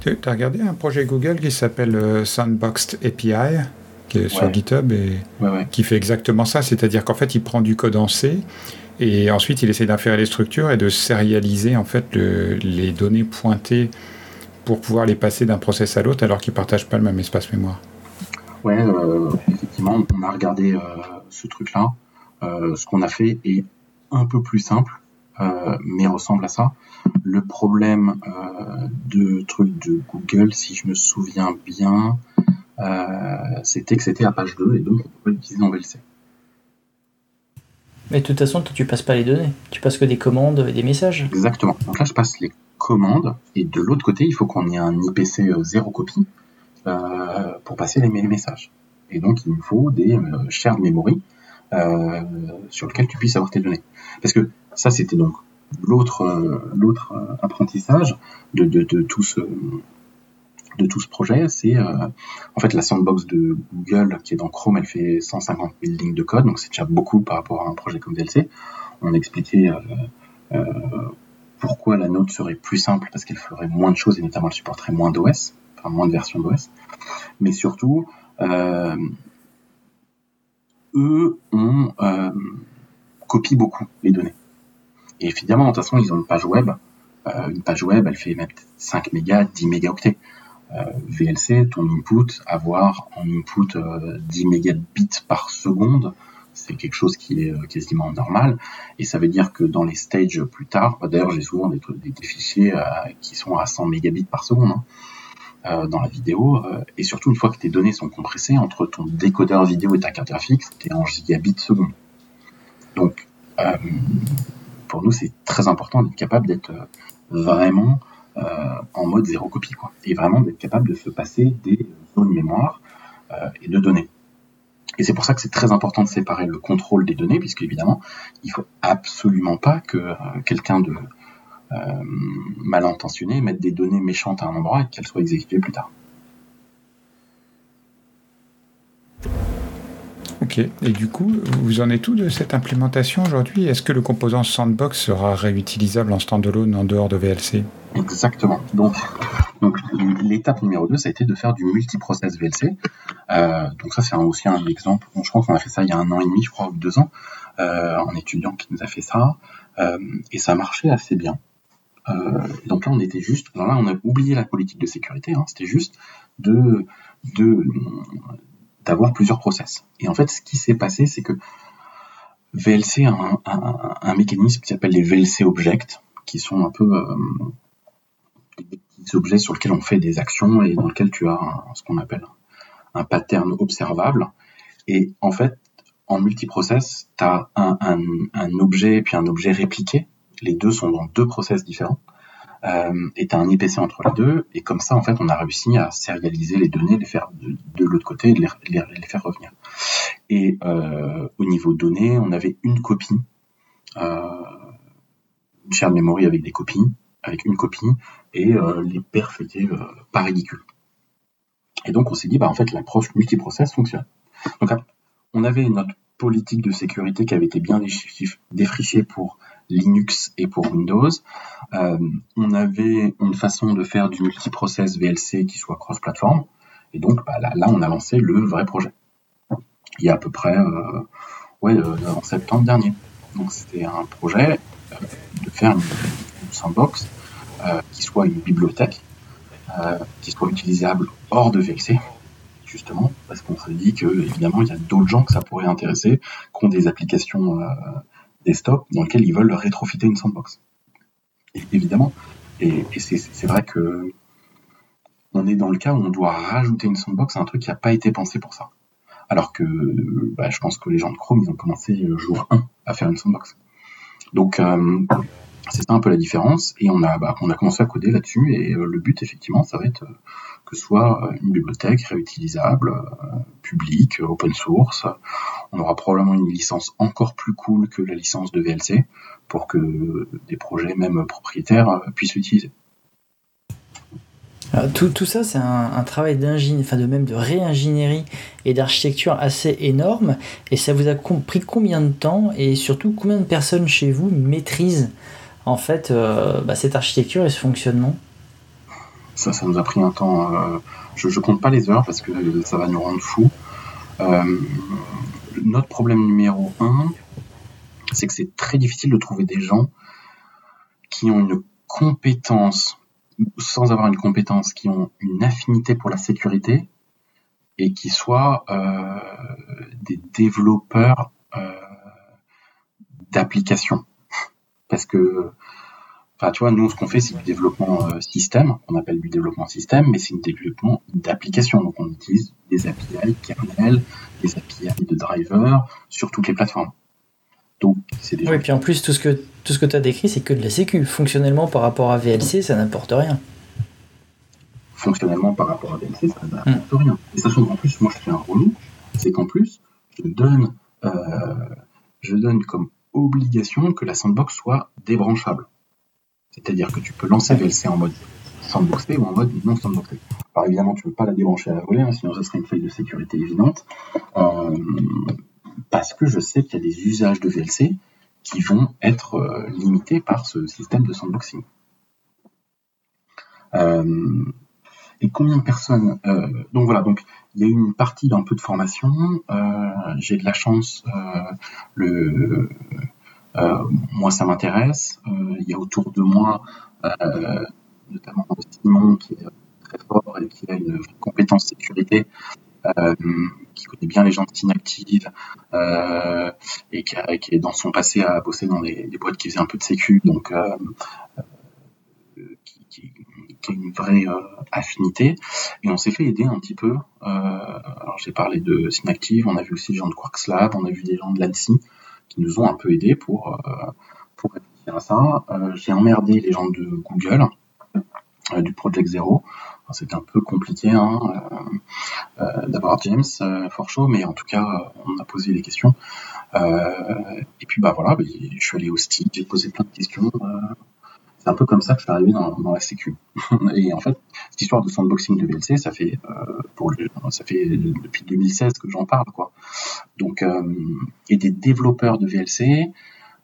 Tu as regardé un projet Google qui s'appelle Sandboxed A P I, qui est ouais. sur GitHub et ouais, ouais. qui fait exactement ça, c'est-à-dire qu'en fait il prend du code en C et ensuite il essaie d'inférer les structures et de sérialiser en fait le, les données pointées pour pouvoir les passer d'un process à l'autre alors qu'ils ne partagent pas le même espace mémoire. Ouais, euh, effectivement, on a regardé euh, ce truc-là, euh, ce qu'on a fait est un peu plus simple, euh, mais ressemble à ça. Le problème euh, de truc de Google, si je me souviens bien, euh, c'était que c'était à page deux et donc on ne peut pas l'utiliser en V L C. Mais de toute façon, toi, tu passes pas les données, tu passes que des commandes et des messages. Exactement. Donc là, je passe les commandes et de l'autre côté, il faut qu'on ait un I P C zéro copie euh, pour passer les messages. Et donc, il me faut des euh, shared memory euh, sur lesquels tu puisses avoir tes données. Parce que ça, c'était donc l'autre euh, l'autre euh, apprentissage de de de tout ce de tout ce projet, c'est euh, en fait la sandbox de Google qui est dans Chrome, elle fait cent cinquante mille lignes de code, donc c'est déjà beaucoup par rapport à un projet comme V L C. On expliquait euh, euh, pourquoi la nôtre serait plus simple parce qu'elle ferait moins de choses et notamment elle supporterait moins d'O S, enfin moins de versions d'O S. Mais surtout, euh, eux on euh, copie beaucoup les données. Et évidemment, de toute façon, ils ont une page web. Euh, une page web, elle fait même cinq mégas, dix mégaoctets. Euh, V L C, ton input, avoir en input euh, dix mégabits par seconde, c'est quelque chose qui est euh, quasiment normal. Et ça veut dire que dans les stages plus tard, bah, d'ailleurs, j'ai souvent des, des, des fichiers euh, qui sont à cent mégabits par seconde hein, euh, dans la vidéo. Euh, et surtout, une fois que tes données sont compressées, entre ton décodeur vidéo et ta carte graphique, t'es en gigabits seconde. Donc, euh, pour nous, c'est très important d'être capable d'être vraiment euh, en mode zéro copie, quoi. Et vraiment d'être capable de se passer des zones mémoire euh, et de données. Et c'est pour ça que c'est très important de séparer le contrôle des données, puisque évidemment, il faut absolument pas que euh, quelqu'un de euh, mal intentionné mette des données méchantes à un endroit et qu'elles soient exécutées plus tard. Ok, et du coup, vous en êtes où de cette implémentation aujourd'hui ? Est-ce que le composant Sandbox sera réutilisable en standalone en dehors de V L C ? Exactement. Donc, donc l'étape numéro deux, ça a été de faire du multiprocess V L C. Euh, donc ça, c'est aussi un exemple. Bon, je crois qu'on a fait ça il y a un an et demi, je crois, ou deux ans, euh, un étudiant qui nous a fait ça. Euh, et ça marchait assez bien. Euh, donc là, on était juste... Alors là, on a oublié la politique de sécurité. Hein, c'était juste de... de d'avoir plusieurs process. Et en fait, ce qui s'est passé, c'est que V L C a un, un, un mécanisme qui s'appelle les V L C Objects, qui sont un peu euh, des petits objets sur lesquels on fait des actions et dans lesquels tu as un, ce qu'on appelle un pattern observable. Et en fait, en multiprocess, tu as un, un, un objet puis un objet répliqué. Les deux sont dans deux process différents. Euh, et tu as un I P C entre les deux, et comme ça, en fait, on a réussi à sérialiser les données, les faire de, de l'autre côté et les, les, les faire revenir. Et euh, au niveau données, on avait une copie, euh, une shared memory avec des copies, avec une copie, et euh, les perfs étaient euh, pas ridicules. Et donc, on s'est dit, bah en fait, l'approche multiprocess fonctionne. Donc, on avait notre politique de sécurité qui avait été bien défrichée pour Linux et pour Windows. Euh, on avait une façon de faire du multiprocess V L C qui soit cross-platform. Et donc, bah, là, là, on a lancé le vrai projet. Il y a à peu près, euh, ouais, euh, en septembre dernier. Donc, c'était un projet euh, de faire une, une sandbox euh, qui soit une bibliothèque, euh, qui soit utilisable hors de V L C, justement, parce qu'on se dit que, évidemment, il y a d'autres gens que ça pourrait intéresser, qui ont des applications euh, desktop dans lequel ils veulent rétrofiter une sandbox. Et évidemment, et, et c'est, c'est vrai que on est dans le cas où on doit rajouter une sandbox à un truc qui n'a pas été pensé pour ça. Alors que bah, je pense que les gens de Chrome, ils ont commencé le jour un à faire une sandbox. Donc euh, c'est ça un peu la différence, et on a, bah, on a commencé à coder là-dessus, et euh, le but, effectivement, ça va être euh, que ce soit une bibliothèque réutilisable, euh, publique, open source. on aura probablement une licence encore plus cool que la licence de V L C pour que des projets, même propriétaires, puissent l'utiliser. Alors, tout, tout ça, c'est un, un travail d'ingénierie, enfin de même de réingénierie et d'architecture assez énorme. Et ça vous a pris combien de temps et surtout combien de personnes chez vous maîtrisent en fait euh, bah, cette architecture et ce fonctionnement? Ça, ça nous a pris un temps. Euh, je ne compte pas les heures parce que ça va nous rendre fous. Euh, notre problème numéro un, c'est que c'est très difficile de trouver des gens qui ont une compétence, sans avoir une compétence, qui ont une affinité pour la sécurité et qui soient euh, des développeurs euh, d'applications. Parce que, enfin, tu vois, nous, ce qu'on fait, c'est du développement euh, système, on appelle du développement système, mais c'est du développement d'application. Donc, on utilise des A P I kernel, des A P I de driver sur toutes les plateformes. Donc, c'est déjà... Oui, et puis en plus, tout ce que tout ce que tu as décrit, c'est que de la sécu. Fonctionnellement, par rapport à V L C, ça n'apporte rien. Fonctionnellement, par rapport à V L C, ça n'apporte mmh. rien. Et sachant qu'en plus, moi, je fais un relou, c'est qu'en plus, je donne, euh, je donne comme obligation que la sandbox soit débranchable. C'est-à-dire que tu peux lancer V L C en mode sandboxé ou en mode non sandboxé. Alors évidemment, tu ne peux pas la débrancher à la volée, hein, sinon ça serait une faille de sécurité évidente, euh, parce que je sais qu'il y a des usages de V L C qui vont être euh, limités par ce système de sandboxing. Euh, et combien de personnes... Euh, donc voilà, donc il y a eu une partie d'un peu de formation. Euh, j'ai de la chance... Euh, le... Euh, moi, ça m'intéresse. Euh, il y a autour de moi, euh, notamment Simon, qui est très fort et qui a une compétence sécurité, euh, qui connaît bien les gens de Synactive, euh, et qui, a, qui est dans son passé à bosser dans des, des boîtes qui faisaient un peu de sécu, donc euh, euh, qui, qui, qui a une vraie euh, affinité. Et on s'est fait aider un petit peu. Euh, alors, j'ai parlé de Synactive, on a vu aussi des gens de Quarks Lab, on a vu des gens de l'A N S I, qui nous ont un peu aidés pour, euh, pour réfléchir à ça. Euh, j'ai emmerdé les gens de Google, euh, du Project Zero. Enfin, c'était un peu compliqué hein, euh, euh, d'avoir James euh, Forchaud, mais en tout cas, on a posé des questions. Euh, et puis, bah, voilà, bah, je suis allé au S T I, j'ai posé plein de questions. Euh, c'est un peu comme ça que je suis arrivé dans, dans la sécu. Et en fait, cette histoire de sandboxing de V L C, ça fait, euh, pour le, ça fait depuis deux mille seize que j'en parle, quoi. Donc, euh, et des développeurs de V L C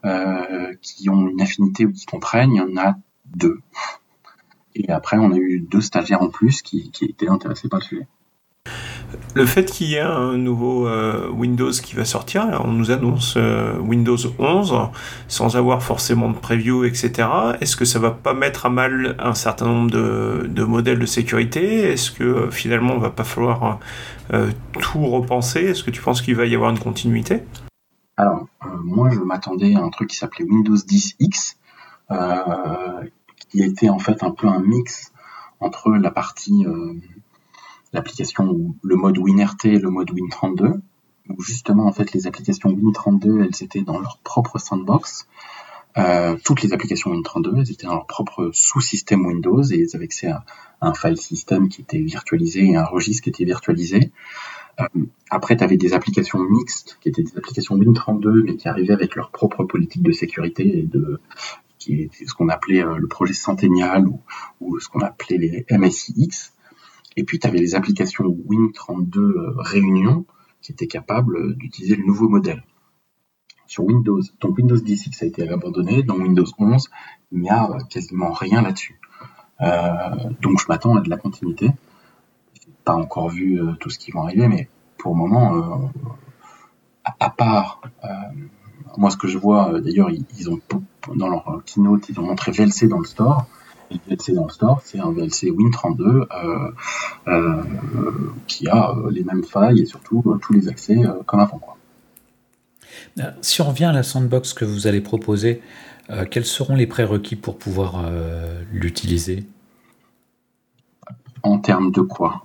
euh, qui ont une affinité ou qui comprennent, il y en a deux. Et après, on a eu deux stagiaires en plus qui, qui étaient intéressés par le sujet. Le fait qu'il y ait un nouveau euh, Windows qui va sortir, là, on nous annonce euh, Windows onze, sans avoir forcément de preview, et cetera. Est-ce que ça va pas mettre à mal un certain nombre de, de modèles de sécurité? Est-ce que euh, finalement, on va pas falloir euh, tout repenser? Est-ce que tu penses qu'il va y avoir une continuité? Alors, euh, moi, je m'attendais à un truc qui s'appelait Windows dix X, euh, qui était en fait un peu un mix entre la partie... Euh, l'application ou le mode WinRT et le mode Win trente-deux, où justement en fait les applications Win trente-deux elles étaient dans leur propre sandbox, euh, toutes les applications Win trente-deux elles étaient dans leur propre sous-système Windows et elles avaient accès à un file system qui était virtualisé et un registre qui était virtualisé. Euh, après tu avais des applications mixtes qui étaient des applications Win trente-deux mais qui arrivaient avec leur propre politique de sécurité et de qui était ce qu'on appelait euh, le projet Centennial ou, ou ce qu'on appelait les M S I X. Et puis, tu avais les applications Win trente-deux Réunion qui étaient capables d'utiliser le nouveau modèle sur Windows. Donc, Windows dix X a été abandonné. Dans Windows onze, il n'y a quasiment rien là-dessus. Euh, donc, je m'attends à de la continuité. Je n'ai pas encore vu euh, tout ce qui va arriver, mais pour le moment, euh, à, à part... Euh, moi, ce que je vois, euh, d'ailleurs, ils, ils ont dans leur keynote, ils ont montré V L C dans le store. Le V L C dans le store, c'est un V L C Win trente-deux euh, euh, qui a euh, les mêmes failles et surtout euh, tous les accès euh, comme avant, quoi. Si on revient à la sandbox que vous allez proposer, euh, quels seront les prérequis pour pouvoir euh, l'utiliser? En termes de quoi?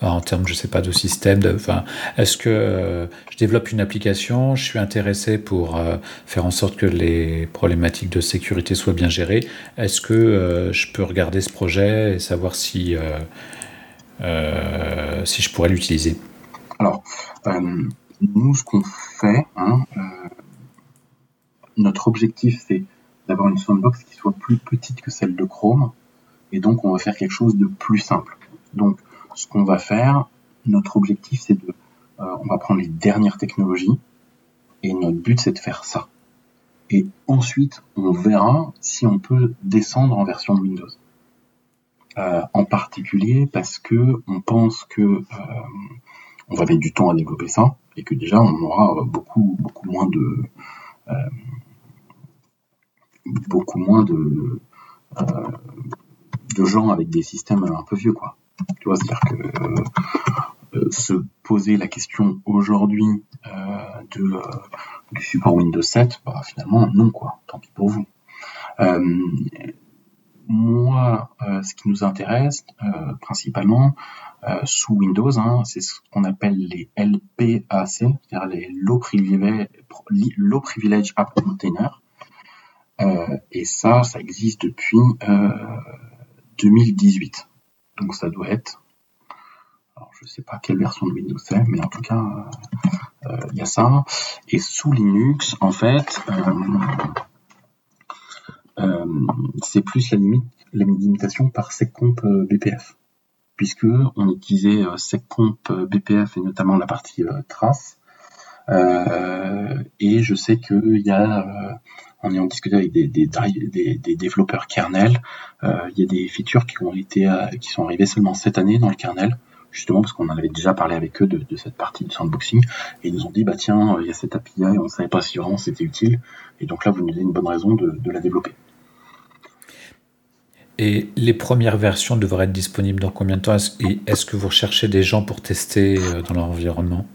En termes, je ne sais pas, de système. De, enfin, est-ce que euh, je développe une application, je suis intéressé pour euh, faire en sorte que les problématiques de sécurité soient bien gérées. Est-ce que euh, je peux regarder ce projet et savoir si, euh, euh, si je pourrais l'utiliser? Alors, euh, nous, ce qu'on fait, hein, euh, notre objectif, c'est d'avoir une sandbox qui soit plus petite que celle de Chrome, et donc on va faire quelque chose de plus simple. Donc, ce qu'on va faire, notre objectif, c'est de, euh, on va prendre les dernières technologies, et notre but, c'est de faire ça. Et ensuite, on verra si on peut descendre en version de Windows. Euh, en particulier parce que on pense que euh, on va mettre du temps à développer ça et que déjà on aura beaucoup beaucoup moins de euh, beaucoup moins de euh, de gens avec des systèmes un peu vieux, quoi. Tu vois, c'est-à-dire que euh, se poser la question aujourd'hui euh, de euh, du support Windows sept, bah finalement non, quoi. Tant pis pour vous. Euh, Moi, euh, ce qui nous intéresse euh, principalement euh, sous Windows, hein, c'est ce qu'on appelle les L P A C, c'est-à-dire les Low Privilege, Low Privilege App Container. Euh, et ça, ça existe depuis euh, deux mille dix-huit. Donc ça doit être... Alors, je ne sais pas quelle version de Windows c'est, mais en tout cas, il euh, euh, y a ça. Et sous Linux, en fait... Euh, Euh, c'est plus la limite, la limitation par seccomp-bpf, puisque on utilisait euh, seccomp-bpf et notamment la partie euh, trace. Euh, et je sais qu'il y a, euh, en ayant discuté avec des, des, des, des développeurs kernel, euh, il y a des features qui ont été, euh, qui sont arrivées seulement cette année dans le kernel, justement parce qu'on avait déjà parlé avec eux de, de cette partie du sandboxing, et ils nous ont dit bah tiens, il y a cette A P I, on ne savait pas si vraiment c'était utile, et donc là vous nous donnez une bonne raison de, de la développer. Et les premières versions devraient être disponibles dans combien de temps ? Et est-ce que vous recherchez des gens pour tester dans leur environnement ?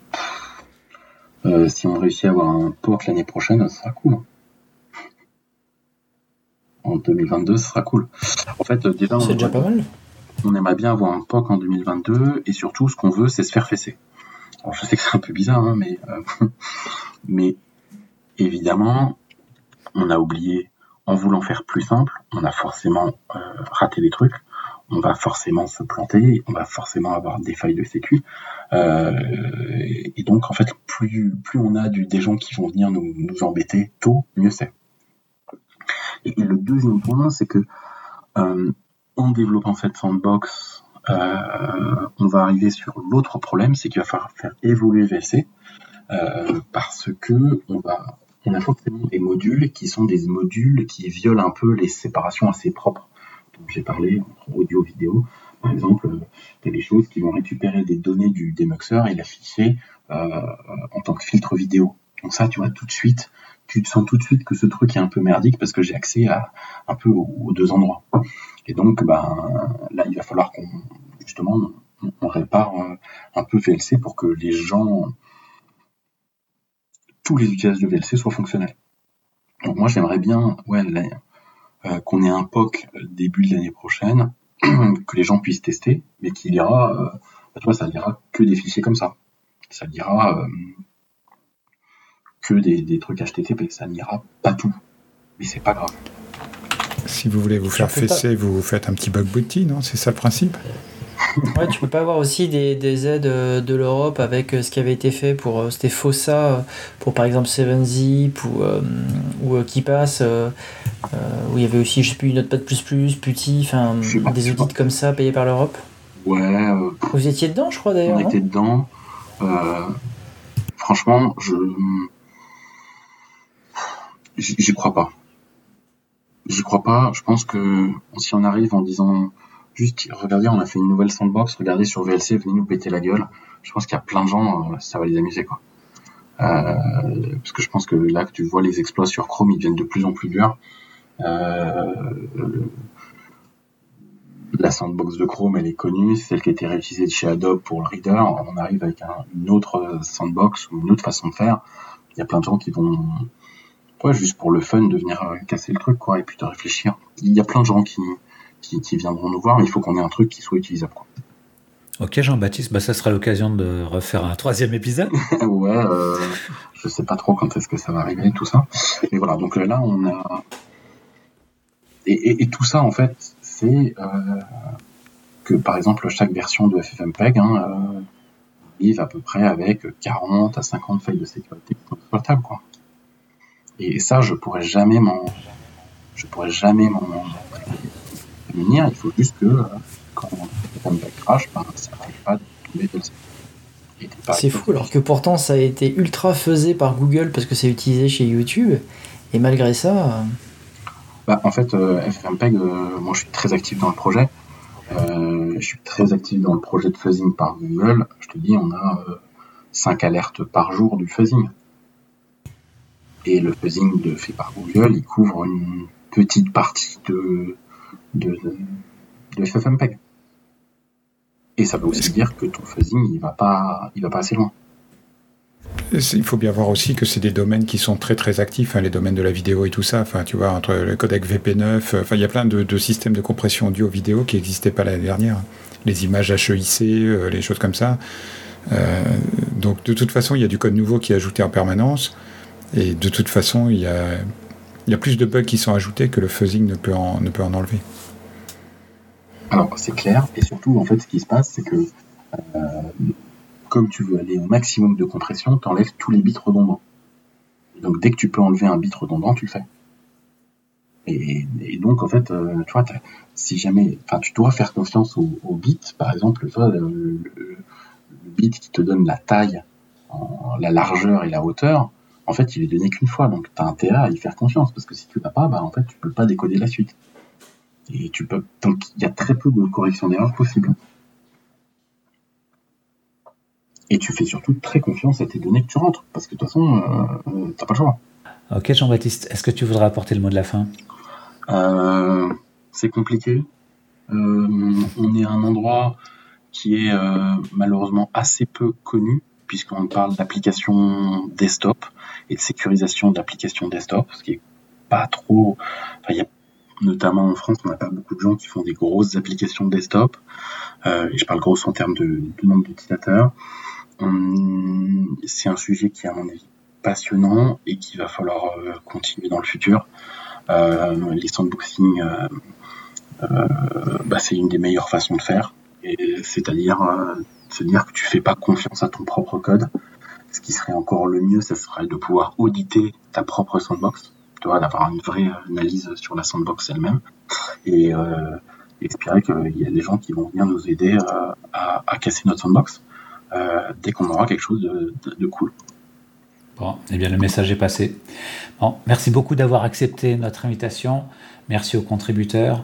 euh, Si on réussit à avoir un port l'année prochaine, ça sera cool. En deux mille vingt-deux, ça sera cool. En fait, déjà, c'est on... déjà pas mal. On aimerait bien avoir un P O C en deux mille vingt-deux, et surtout, ce qu'on veut, c'est se faire fesser. Alors, je sais que c'est un peu bizarre, hein, mais, euh, mais évidemment, on a oublié, en voulant faire plus simple, on a forcément euh, raté des trucs, on va forcément se planter, on va forcément avoir des failles de sécu, euh, et donc, en fait, plus, plus on a du, des gens qui vont venir nous, nous embêter tôt, mieux c'est. Et, et le deuxième point, c'est que euh, en développant cette sandbox, euh, on va arriver sur l'autre problème, c'est qu'il va falloir faire évoluer V L C, euh, parce que on va, on a forcément des modules qui sont des modules qui violent un peu les séparations assez propres. Donc j'ai parlé entre audio, vidéo, par exemple, il y a des choses qui vont récupérer des données du démuxer et l'afficher euh, en tant que filtre vidéo. Donc ça, tu vois, tout de suite, tu te sens tout de suite que ce truc est un peu merdique parce que j'ai accès à un peu aux, aux deux endroits. Et donc, ben, là, il va falloir qu'on, justement, on, on répare un peu V L C pour que les gens, tous les utilisateurs de V L C soient fonctionnels. Donc, moi, j'aimerais bien, ouais, là, euh, qu'on ait un P O C début de l'année prochaine, que les gens puissent tester, mais qu'il lira, euh, ben, toi, ça lira que des fichiers comme ça. Ça lira euh, que des, des trucs H T T P, ça n'ira pas tout. Mais c'est pas grave. Si vous voulez vous faire fesser, vous faites un petit bug bounty, non ? C'est ça le principe ? Ouais, tu peux pas avoir aussi des, des aides de l'Europe avec ce qui avait été fait pour, c'était FOSSA, pour par exemple seven zip ou, euh, ou KeePass, euh, où il y avait aussi, je sais plus, Notepad plus plus, Putty, enfin, des audits comme ça payés par l'Europe ? Ouais. Euh, vous étiez dedans, je crois d'ailleurs. On était dedans. Euh, franchement, je. J'y crois pas. J'y crois pas. Je pense que si on arrive en disant juste, regardez, on a fait une nouvelle sandbox, regardez sur V L C, venez nous péter la gueule. Je pense qu'il y a plein de gens, ça va les amuser, quoi. Euh, parce que je pense que là, que tu vois les exploits sur Chrome, ils deviennent de plus en plus durs. Euh, la sandbox de Chrome, elle est connue, c'est celle qui a été réutilisée chez Adobe pour le Reader. On arrive avec un, une autre sandbox ou une autre façon de faire. Il y a plein de gens qui vont... Ouais, juste pour le fun de venir euh, casser le truc, quoi, et puis de réfléchir. Il y a plein de gens qui, qui, qui viendront nous voir, mais il faut qu'on ait un truc qui soit utilisable, quoi. Ok, Jean-Baptiste, bah, ça sera l'occasion de refaire un troisième épisode. Ouais, euh, je sais pas trop quand est-ce que ça va arriver, tout ça. Mais voilà, donc là, on a... Et, et, et tout ça, en fait, c'est euh, que, par exemple, chaque version de FFmpeg, hein, euh, arrive à peu près avec quarante à cinquante feuilles de sécurité exploitables, quoi. Et ça, je pourrais jamais m'en, je pourrais jamais m'en prémunir. Il faut juste que euh, quand on fait un crash, ben, ça n'arrive pas de tomber V L C. C'est fou, alors que pourtant ça a été ultra faisé par Google parce que c'est utilisé chez YouTube, et malgré ça... Euh... Bah, en fait, euh, FFmpeg, euh, moi je suis très actif dans le projet, euh, je suis très actif dans le projet de fuzzing par Google, je te dis, on a euh, cinq alertes par jour du fuzzing. Et le fuzzing de, fait par Google, il couvre une petite partie de, de, de, de FFmpeg. Et ça veut aussi dire que ton fuzzing, il ne va pas, il va pas assez loin. Il faut bien voir aussi que c'est des domaines qui sont très très actifs, hein, les domaines de la vidéo et tout ça. Enfin, tu vois, entre le codec V P neuf, enfin, il y a plein de, de systèmes de compression audio vidéo qui n'existaient pas l'année dernière. Les images H E I C, euh, les choses comme ça. Euh, donc, de toute façon, il y a du code nouveau qui est ajouté en permanence. Et de toute façon, il y a, il y a plus de bugs qui sont ajoutés que le fuzzing ne peut en, ne peut en enlever. Alors, c'est clair, et surtout, en fait, ce qui se passe, c'est que euh, comme tu veux aller au maximum de compression, tu enlèves tous les bits redondants. Donc, dès que tu peux enlever un bit redondant, tu le fais. Et, et donc, en fait, euh, tu vois, si jamais, enfin, tu dois faire confiance aux, aux bits. Par exemple, toi, le, le, le bit qui te donne la taille, en, la largeur et la hauteur, en fait, il est donné qu'une fois. Donc, tu as intérêt à y faire confiance, parce que si tu l'as pas, bah, en fait, tu peux pas décoder la suite. Et tu peux... Donc, il y a très peu de corrections d'erreurs possibles. Et tu fais surtout très confiance à tes données que tu rentres, parce que de toute façon, euh, t'as pas le choix. Ok, Jean-Baptiste, est-ce que tu voudrais apporter le mot de la fin ? euh, C'est compliqué. Euh, on est à un endroit qui est euh, malheureusement assez peu connu, puisqu'on parle d'applications desktop et de sécurisation d'applications desktop, ce qui est pas trop... Enfin, il y a notamment en France, on n'a pas beaucoup de gens qui font des grosses applications desktop, euh, et je parle grosse en termes de, de nombre d'utilisateurs. Hum, c'est un sujet qui est à mon avis passionnant et qu'il va falloir euh, continuer dans le futur. Euh, les sandboxing, euh, euh, bah, c'est une des meilleures façons de faire, et c'est-à-dire euh, se dire que tu fais pas confiance à ton propre code. Ce qui serait encore le mieux, ça serait de pouvoir auditer ta propre sandbox, d'avoir une vraie analyse sur la sandbox elle-même, et euh, espérer qu'il y a des gens qui vont venir nous aider euh, à, à casser notre sandbox euh, dès qu'on aura quelque chose de, de, de cool. Bon, et eh bien le message est passé. Bon, merci beaucoup d'avoir accepté notre invitation. Merci aux contributeurs.